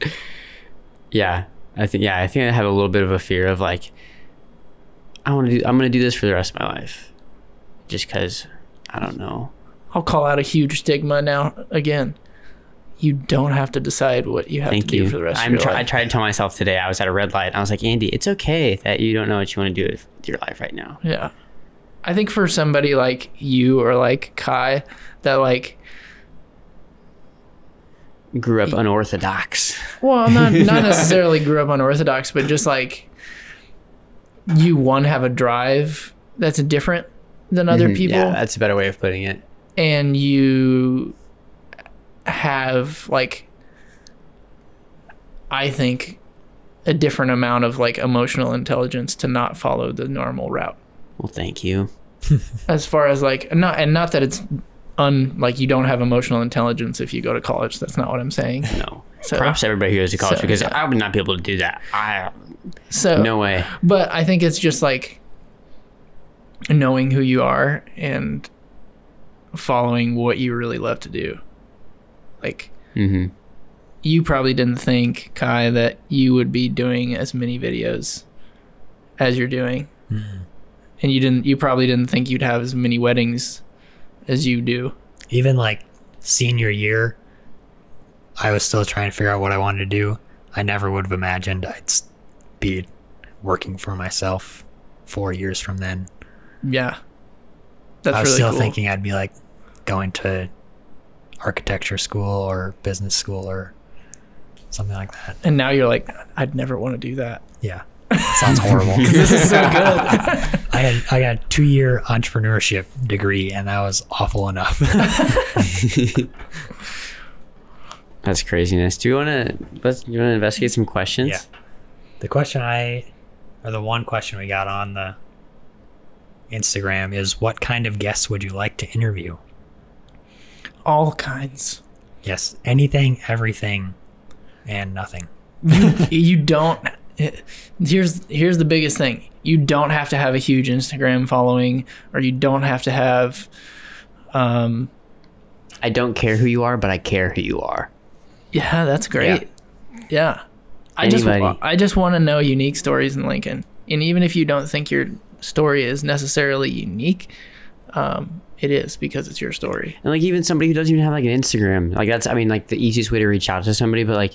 yeah, I think I have a little bit of a fear of like, I'm going to do this for the rest of my life just because I don't know. I'll call out a huge stigma now again. You don't have to decide what you have to do for the rest of your life. I tried to tell myself today, I was at a red light. I was like, Andy, it's okay that you don't know what you want to do with your life right now. Yeah. I think for somebody like you or like Kai that like grew up unorthodox. Well, not necessarily grew up unorthodox, but just like you have a drive that's different than other people. Yeah, that's a better way of putting it. And you have like, I think, a different amount of like emotional intelligence to not follow the normal route. Well, thank you. As far as like, not that it's like you don't have emotional intelligence if you go to college. That's not what I'm saying. No. So, props everybody who goes to college, because I would not be able to do that. No way. But I think it's just like knowing who you are and following what you really love to do. Like you probably didn't think, Kai, that you would be doing as many videos as you're doing. And you probably didn't think you'd have as many weddings as you do. Even like senior year, I was still trying to figure out what I wanted to do. I never would have imagined I'd be working for myself 4 years from then. Yeah. That's I was really still cool. thinking I'd be like going to architecture school or business school or something like that. And now you're like, I'd never want to do that. Yeah. It sounds horrible. Because this is so good. I got a 2-year entrepreneurship degree, and that was awful enough. That's craziness. Do you want to investigate some questions? Yeah. The question the one question we got on the Instagram is, what kind of guests would you like to interview? All kinds. Yes, anything, everything, and nothing. You don't. Here's the biggest thing. You don't have to have a huge Instagram following, or you don't have to have. I don't care who you are, but I care who you are. Yeah, that's great. Yeah. I just want to know unique stories in Lincoln, and even if you don't think your story is necessarily unique, it is, because it's your story. And like, even somebody who doesn't even have like an Instagram, like that's, I mean, like the easiest way to reach out to somebody, but like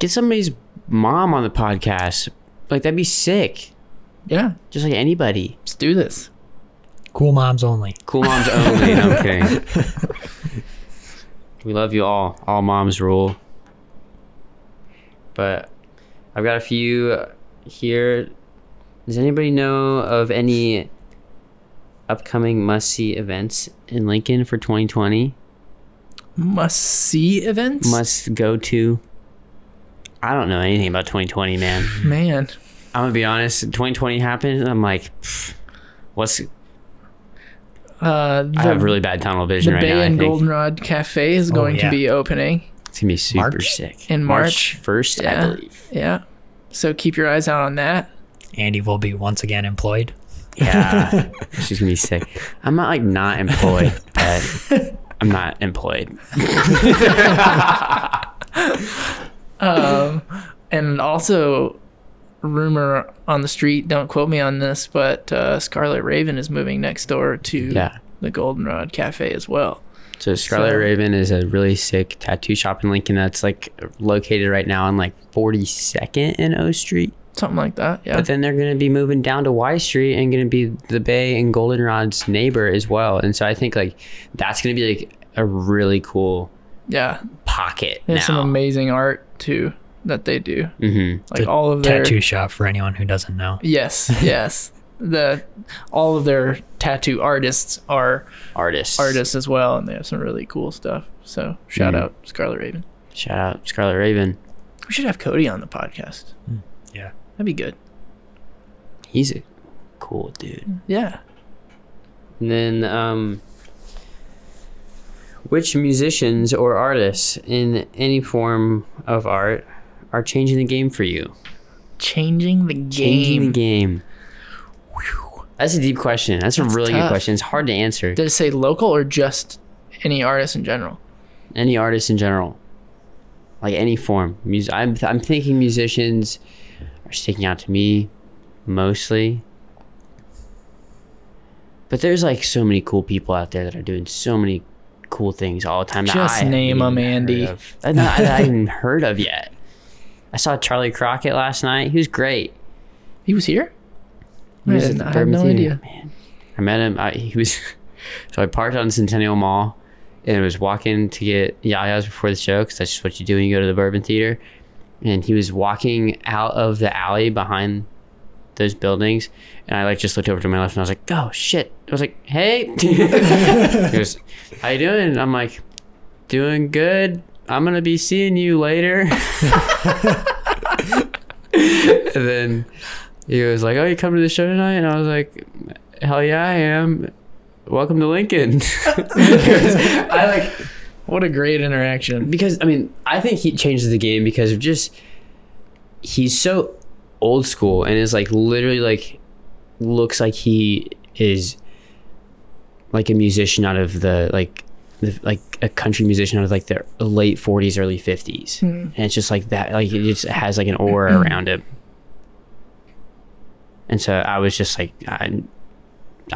get somebody's mom on the podcast. Like, that'd be sick. Yeah. Just like anybody. Let's do this. Cool moms only. Cool moms only. No, I'm kidding. We love you all. All moms rule. But I've got a few here. Does anybody know of any upcoming must-see events in Lincoln for 2020? Must-see events? Must go to. I don't know anything about 2020, man. Man. I'm going to be honest. 2020 happened, and I'm like, what's... I have really bad tunnel vision right now. The Bay and Goldenrod Cafe is going to be opening. It's going to be super sick. In March 1st, yeah, I believe. Yeah. So keep your eyes out on that. Andy will be once again employed. Yeah. She's going to be sick. I'm not like not employed, but I'm not employed. And also, rumor on the street, don't quote me on this, but Scarlet Raven is moving next door to the Goldenrod Cafe as well. So Scarlet Raven is a really sick tattoo shop in Lincoln that's like located right now on like 42nd and O Street, something like that. Yeah. But then they're going to be moving down to Y Street and going to be the Bay and Goldenrod's neighbor as well. And so I think like that's going to be like a really cool pocket. They have some amazing art too that they do. Mm-hmm. Like the all of their tattoo shop, for anyone who doesn't know. Yes. All of their tattoo artists are artists as well, and they have some really cool stuff. So shout out Scarlet Raven. Shout out Scarlet Raven. We should have Cody on the podcast. Yeah, that'd be good. He's a cool dude. Yeah. And then which musicians or artists in any form of art are changing the game for you? Changing the game. Whew. That's a deep question. That's a really tough. Good question. It's hard to answer. Did it say local or just any artist in general? Any artist in general. Like any form. I'm thinking musicians are sticking out to me mostly. But there's like so many cool people out there that are doing so many cool things all the time. Just name them, Andy. I haven't heard of yet. I saw Charlie Crockett last night. He was great. He was here? I had no idea. Man. I met him. So I parked on Centennial Mall, and I was walking to get yayas before the show, because that's just what you do when you go to the Bourbon Theater. And he was walking out of the alley behind those buildings, and I like just looked over to my left, and I was like, oh shit. I was like, hey. He goes, how you doing? I'm like, doing good, I'm gonna be seeing you later. And then he was like, oh, you coming to the show tonight? And I was like, hell yeah I am, welcome to Lincoln. What a great interaction. Because I mean, I think he changes the game because of just, he's so old school, and is like literally like looks like he is like a musician out of like a country musician out of like the late 40s, early 50s. Mm-hmm. And it's just like that, like it just has like an aura around him. And so I was just like, I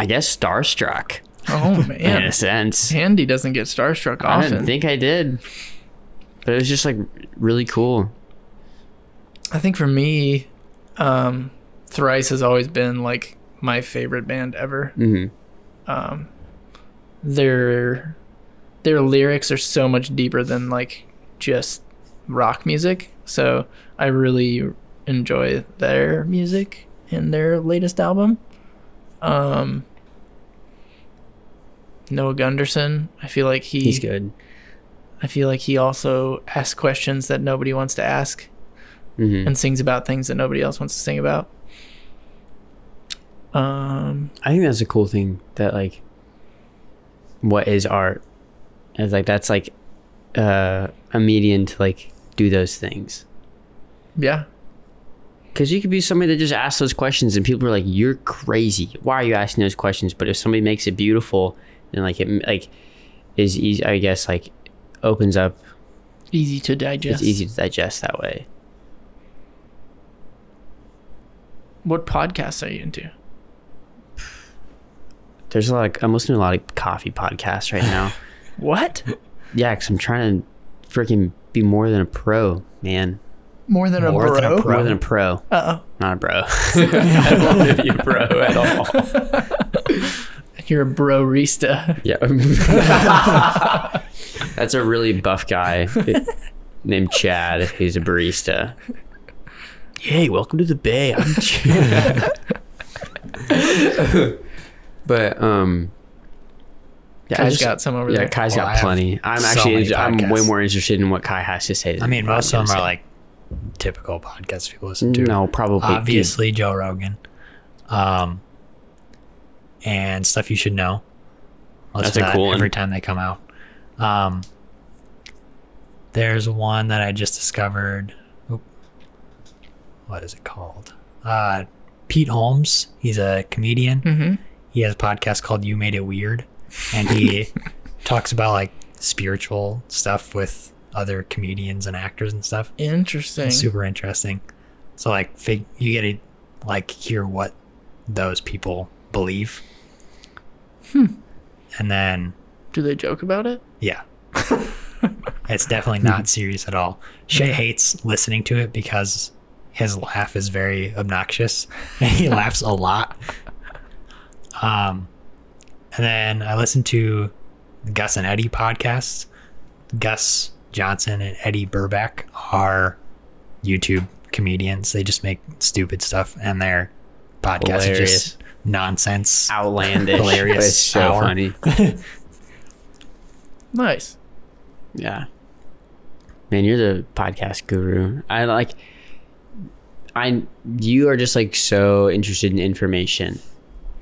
guess starstruck. Oh, man. In a sense. Andy doesn't get starstruck often. I didn't think I did. But it was just, like, really cool. I think for me, Thrice has always been, like, my favorite band ever. Mm-hmm. Their lyrics are so much deeper than, like, just rock music. So I really enjoy their music in their latest album. Noah Gunderson, I feel like he's good. I feel like he also asks questions that nobody wants to ask, mm-hmm. and sings about things that nobody else wants to sing about. I think that's a cool thing that, like, what is art? Is like that's like a medium to, like, do those things. Yeah. Because you could be somebody that just asks those questions and people are like, you're crazy. Why are you asking those questions? But if somebody makes it beautiful, then, like, it, like, is easy, I guess, like, opens up. Easy to digest. It's easy to digest that way. What podcasts are you into? There's a lot of, I'm listening to a lot of coffee podcasts right now. What? Yeah, because I'm trying to freaking be more than a pro, man. More than a pro? More than a pro. Uh-oh. Not a bro. I don't want to be a bro at all. You're a bro-rista. Yeah. That's a really buff guy named Chad. He's a barista. Hey, welcome to the Bay. I'm Chad. But, yeah, Kai's got some over there. Yeah, Kai's got plenty. I'm way more interested in what Kai has to say. I mean, most of them are like typical podcasts people listen to. No, probably. Obviously, Joe Rogan. And Stuff You Should Know. That's a cool one. Every time they come out. There's one that I just discovered. Oop. What is it called? Pete Holmes. He's a comedian. Mm-hmm. He has a podcast called You Made It Weird. And he talks about, like, spiritual stuff with other comedians and actors and stuff. Interesting. It's super interesting. So, like, you get to, like, hear what those people believe. And then do they joke about it? Yeah. It's definitely not serious at all. Shay hates listening to it because his laugh is very obnoxious and he laughs a lot. And then I listened to the Gus and Eddie podcast. Gus Johnson and Eddie Burbeck are YouTube comedians. They just make stupid stuff, and their podcast is just nonsense, outlandish, hilarious. It's so funny. Nice. Yeah, man, you're the podcast guru. You are just, like, so interested in information,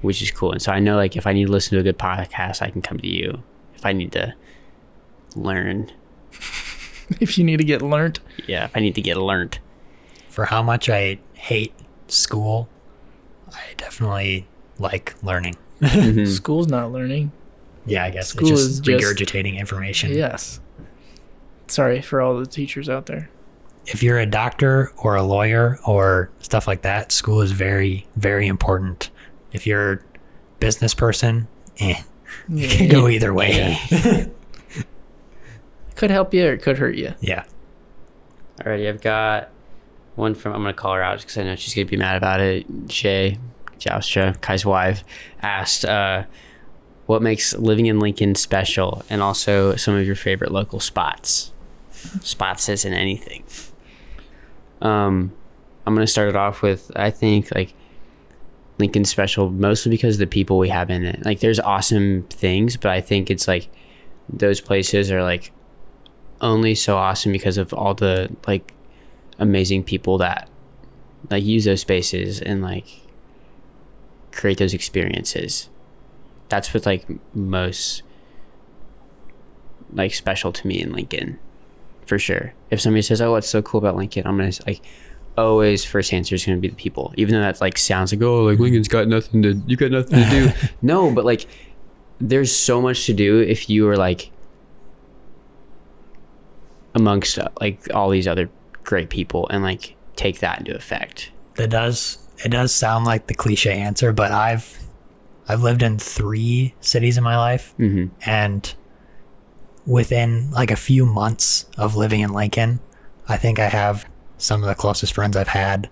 which is cool. And so I know, like, if I need to listen to a good podcast, I can come to you. If I need to learn. If you need to get learnt. Yeah, if I need to get learnt. For how much I hate school, I definitely like learning. Mm-hmm. School's not learning. Yeah, I guess school is just regurgitating information. Yes. Sorry for all the teachers out there. If you're a doctor or a lawyer or stuff like that, school is very, very important. If you're a business person, you can go either way. Yeah. Could help you or it could hurt you. Yeah. Alrighty, I've got one from, I'm going to call her out because I know she's going to be mad about it. Jay Joustra, Kai's wife, asked what makes living in Lincoln special, and also some of your favorite local spots. Spots isn't anything. I'm going to start it off with, I think, like, Lincoln's special mostly because of the people we have in it. Like, there's awesome things, but I think it's like those places are, like, only so awesome because of all the, like, amazing people that, like, use those spaces and, like, create those experiences. That's what, like, most, like, special to me in Lincoln, for sure. If somebody says, oh, what's so cool about Lincoln, I'm gonna, like, always first answer is going to be the people, even though that, like, sounds like, oh, like, Lincoln's got nothing to, you got nothing to do. No, but, like, there's so much to do if you are, like, amongst, like, all these other great people, and, like, take that into effect. It does sound like the cliche answer, but I've I've lived in 3 cities in my life, mm-hmm. and within like a few months of living in Lincoln, I think I have some of the closest friends I've had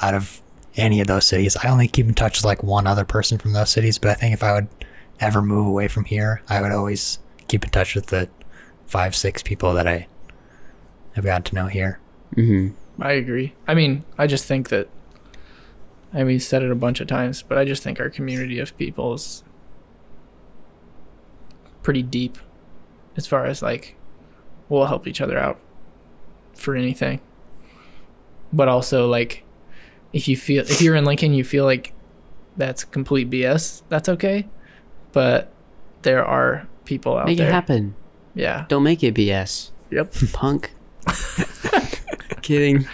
out of any of those cities. I only keep in touch with like one other person from those cities, but I think if I would ever move away from here, I would always keep in touch with the 5-6 people that I have gotten to know here. Mm-hmm. I agree. I mean, I just think that, I mean, said it a bunch of times, but I just think our community of people is pretty deep as far as like, we'll help each other out for anything. But also like, if you're in Lincoln, you feel like that's complete BS, that's okay. But there are people out there. Make it happen. Yeah. Don't make it BS. Yep. Punk. Kidding.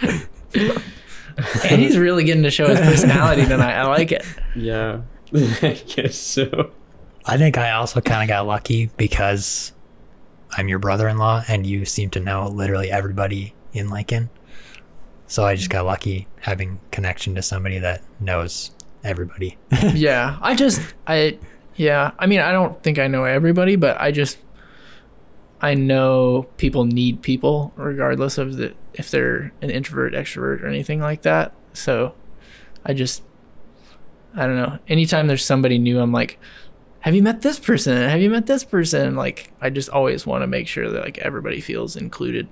And he's really getting to show his personality tonight. I like it. Yeah. I guess so. I think I also kind of got lucky because I'm your brother-in-law and you seem to know literally everybody in Lincoln. So I just got lucky having connection to somebody that knows everybody. Yeah. I mean, I don't think I know everybody, but I know people need people regardless of if they're an introvert, extrovert, or anything like that. So I don't know. Anytime there's somebody new, I'm like, have you met this person? Have you met this person? Like, I just always want to make sure that like everybody feels included.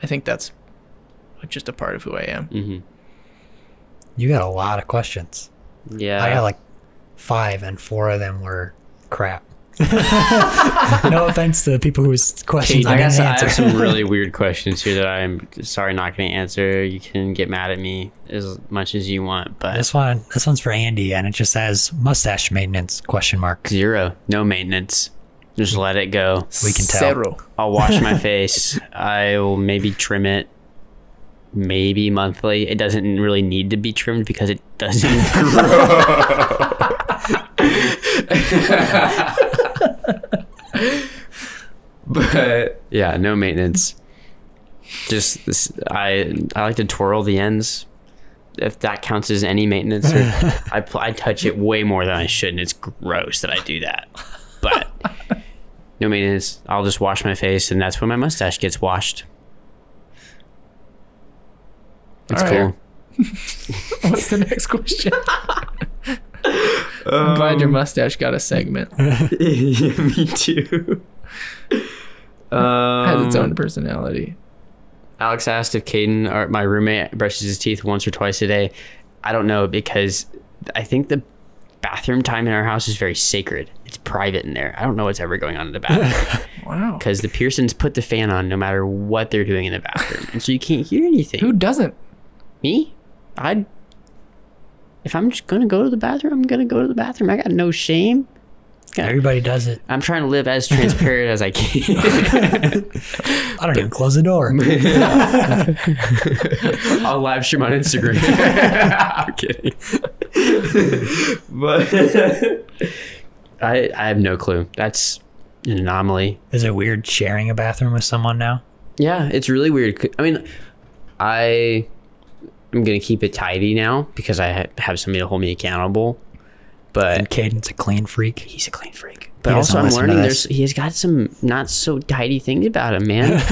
I think that's just a part of who I am. Mm-hmm. You got a lot of questions. Yeah. I got like 5 and 4 of them were crap. No offense to the people whose questions I got to answer. I have some really weird questions here that I'm sorry not going to answer. You can get mad at me as much as you want, but this one's for Andy, and it just says mustache maintenance ? 0. No maintenance. Just let it go. We can tell. 0. I'll wash my face. I will maybe trim it. Maybe monthly. It doesn't really need to be trimmed because it doesn't grow. But yeah, no maintenance. Just this, I like to twirl the ends. If that counts as any maintenance, or I touch it way more than I should, and it's gross that I do that. But no maintenance. I'll just wash my face, and that's when my mustache gets washed. It's right. Cool. What's the next question? I'm glad your mustache got a segment. Yeah, me too. Has its own personality. Alex asked if Caden, my roommate, brushes his teeth once or twice a day. I don't know, because I think the bathroom time in our house is very sacred. It's private in there. I don't know what's ever going on in the bathroom. Wow. Because the Pearsons put the fan on no matter what they're doing in the bathroom. And so you can't hear anything. Who doesn't? Me? If I'm just gonna go to the bathroom, I'm gonna go to the bathroom. I got no shame. Everybody does it. I'm trying to live as transparent as I can. I don't even close the door. I'll live stream on Instagram. I'm kidding. But I have no clue. That's an anomaly. Is it weird sharing a bathroom with someone now? Yeah, it's really weird. I mean, I'm going to keep it tidy now because I have somebody to hold me accountable. But Caden's a clean freak. He's a clean freak. But also I'm learning he's got some not so tidy things about him, man.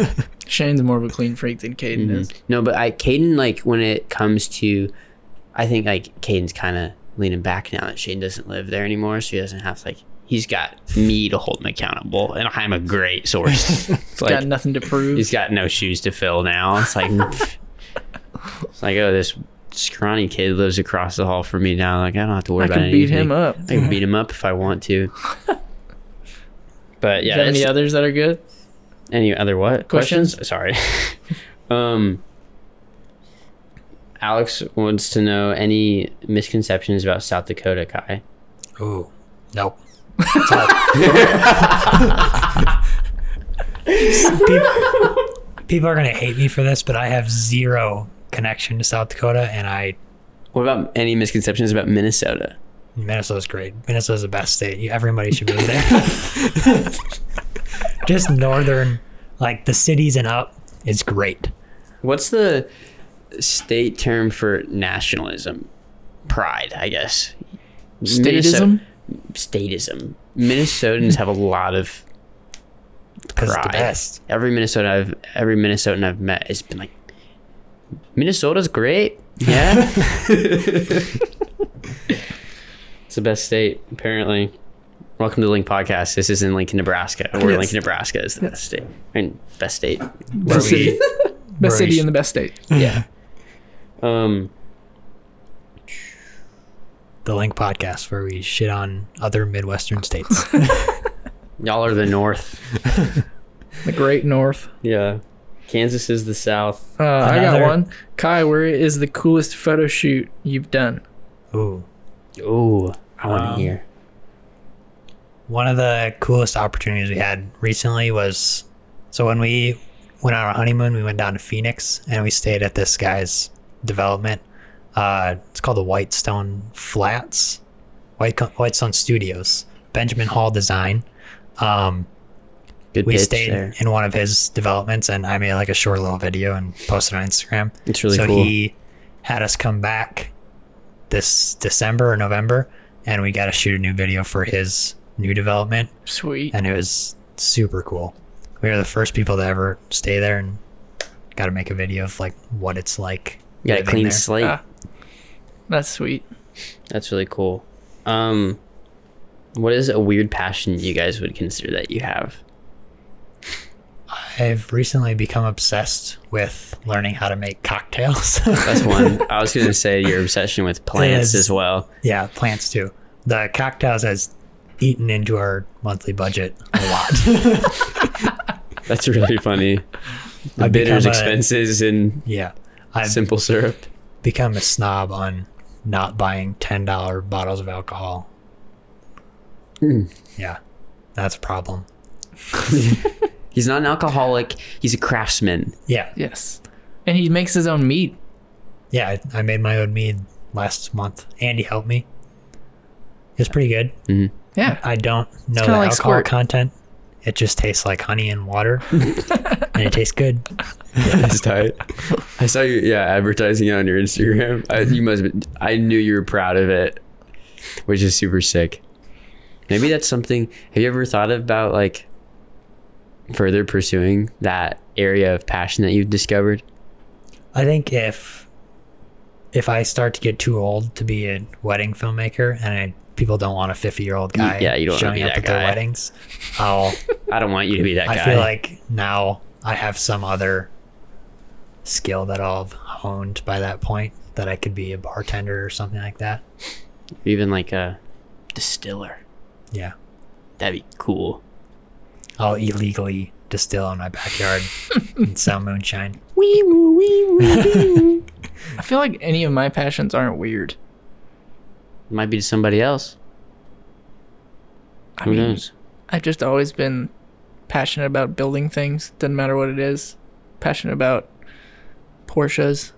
Shane's more of a clean freak than Caden mm-hmm. is. No, but Caden, like when it comes to, I think like Caden's kind of leaning back now that Shane doesn't live there anymore. So he doesn't have to like, he's got me to hold him accountable, and I'm a great source. He's like, got nothing to prove. He's got no shoes to fill now. It's like... It's like, oh, this scrawny kid lives across the hall from me now. Like, I don't have to worry about anything. I can beat him up. I can beat him up if I want to. But yeah. Is there any others that are good? Any other what? Questions? Sorry. Alex wants to know any misconceptions about South Dakota, Kai. Ooh, nope. People are going to hate me for this, but I have 0 connection to South Dakota, and I... What about any misconceptions about Minnesota? Minnesota's great. Minnesota's the best state. Everybody should move there. Just northern, like the cities and up, is great. What's the state term for nationalism? Pride, I guess. Statism. Minnesotans have a lot of pride. The best. Every Minnesotan I've met has been like, Minnesota's great. Yeah. It's the best state, apparently. Welcome to the Link Podcast. This is in Lincoln, Nebraska. Or yes. Lincoln, Nebraska is the best state. I mean, best state. Best city. Best city in the best state. Yeah. The Link Podcast, where we shit on other Midwestern states. Y'all are the North. The Great North. Yeah. Kansas is the South. I got one. Kai, where is the coolest photo shoot you've done? Ooh. I want to hear. One of the coolest opportunities we had recently was, so when we went on our honeymoon, we went down to Phoenix and we stayed at this guy's development. It's called the Whitestone Flats, Whitestone Studios, Benjamin Hall Design. We stayed there in one of his developments, and I made like a short little video and posted on Instagram. It's really cool. So he had us come back this December or November, and we got to shoot a new video for his new development. Sweet. And it was super cool. We were the first people to ever stay there and got to make a video of like what it's like. You got a clean slate. That's sweet. That's really cool. What is a weird passion you guys would consider that you have? I've recently become obsessed with learning how to make cocktails. That's one. I was going to say your obsession with plants as well. Yeah, plants too. The cocktails has eaten into our monthly budget a lot. That's really funny. The bitters, expenses, and... yeah. I've simple syrup. Become a snob on not buying $10 bottles of alcohol. Yeah, that's a problem. He's not an alcoholic. He's a craftsman. Yeah. Yes. And he makes his own mead. Yeah, I made my own mead last month. Andy helped me. It's pretty good. Mm-hmm. Yeah. I don't know the like alcohol content. It just tastes like honey and water, and it tastes good. Yeah, it's tight. I saw you, advertising it on your Instagram. I knew you were proud of it, which is super sick. Maybe that's something. Have you ever thought about like further pursuing that area of passion that you've discovered? I think if I start to get too old to be a wedding filmmaker, and people don't want a 50-year-old guy showing up at their weddings. I don't want you to be that guy. I feel like now I have some other skill that I'll have honed by that point, that I could be a bartender or something like that. Even like a distiller. Yeah. That'd be cool. I'll illegally distill in my backyard and sell moonshine. Wee woo wee woo wee woo. I feel like any of my passions aren't weird. Might be to somebody else. Who knows? I've just always been passionate about building things. Doesn't matter what it is. Passionate about Porsches,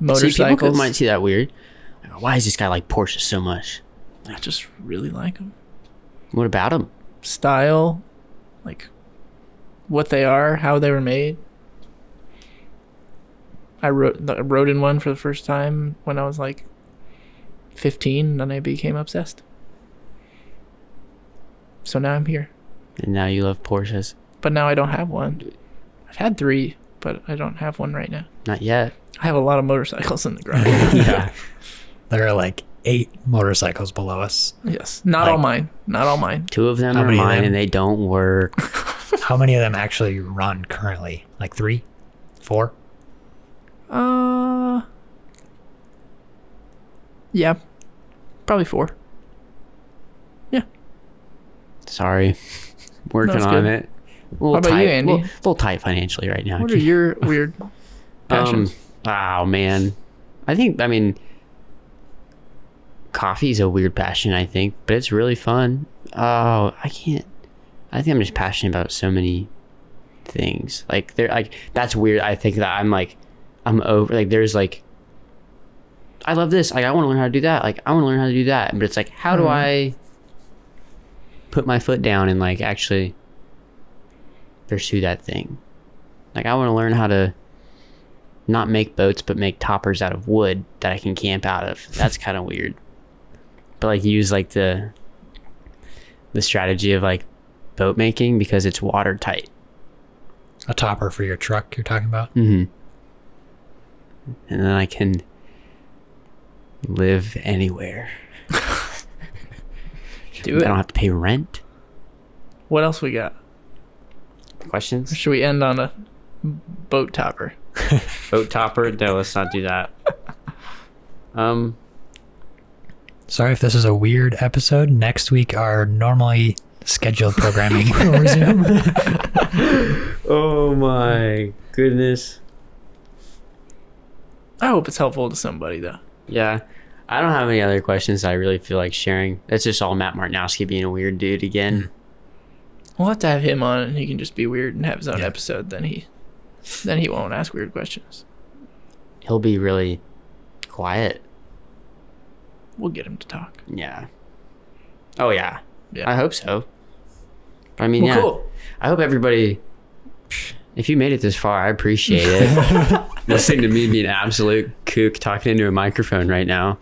motorcycles. See, people might see that weird. Like, why is this guy like Porsches so much? I just really like them. What about them? Style, like what they are, how they were made. I rode in one for the first time when I was like 15, and then I became obsessed. So now I'm here. And now you love Porsches. But now I don't have one. I've had 3, but I don't have one right now. Not yet. I have a lot of motorcycles in the garage. Yeah. There are like 8 motorcycles below us. Yes. Not all mine. 2 of them are mine, and they don't work. How many of them actually run currently? Like 3? 4? Yeah, probably 4. Yeah. Sorry, working on it. How about you, Andy? A little tight financially right now. What are your weird passions? Oh man, I mean, coffee's a weird passion, I think, but it's really fun. Oh, I can't. I think I'm just passionate about so many things. Like that's weird. I think that I'm over. Like there's like, I love this. Like, I want to learn how to do that. Like, I want to learn how to do that. But it's like, how do I put my foot down and like actually pursue that thing? Like, I want to learn how to not make boats, but make toppers out of wood that I can camp out of. That's kind of weird. but like use like the strategy of like boat making because it's watertight. A topper for your truck you're talking about? Mm-hmm. And then I can live anywhere. Do it. I don't have to pay rent. What else we got? Questions? Or should we end on a boat topper? Boat topper? No, let's not do that. Sorry if this is a weird episode. Next week, our normally scheduled programming will resume. Oh my goodness. I hope it's helpful to somebody, though. Yeah. I don't have any other questions that I really feel like sharing. That's just all Matt Martinowski being a weird dude again. We'll have to have him on, and he can just be weird and have his own episode. Then he won't ask weird questions. He'll be really quiet. We'll get him to talk. Yeah. Oh, yeah. I hope so. I mean, cool. I hope everybody... If you made it this far, I appreciate it. Listening to me be an absolute kook talking into a microphone right now.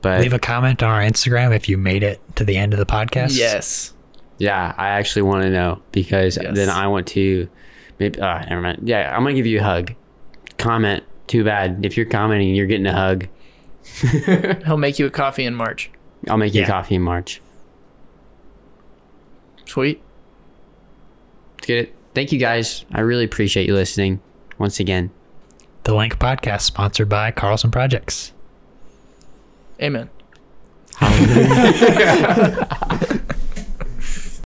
But leave a comment on our Instagram if you made it to the end of the podcast. Yes. Yeah, I actually want to know because then I want to... maybe. Never mind. Yeah, I'm going to give you a hug. Comment. Too bad. If you're commenting, you're getting a hug. He'll make you a coffee in March. I'll make you a coffee in March. Sweet. Let's get it. Thank you guys. I really appreciate you listening once again. The Link Podcast, sponsored by Carlson Projects. Amen.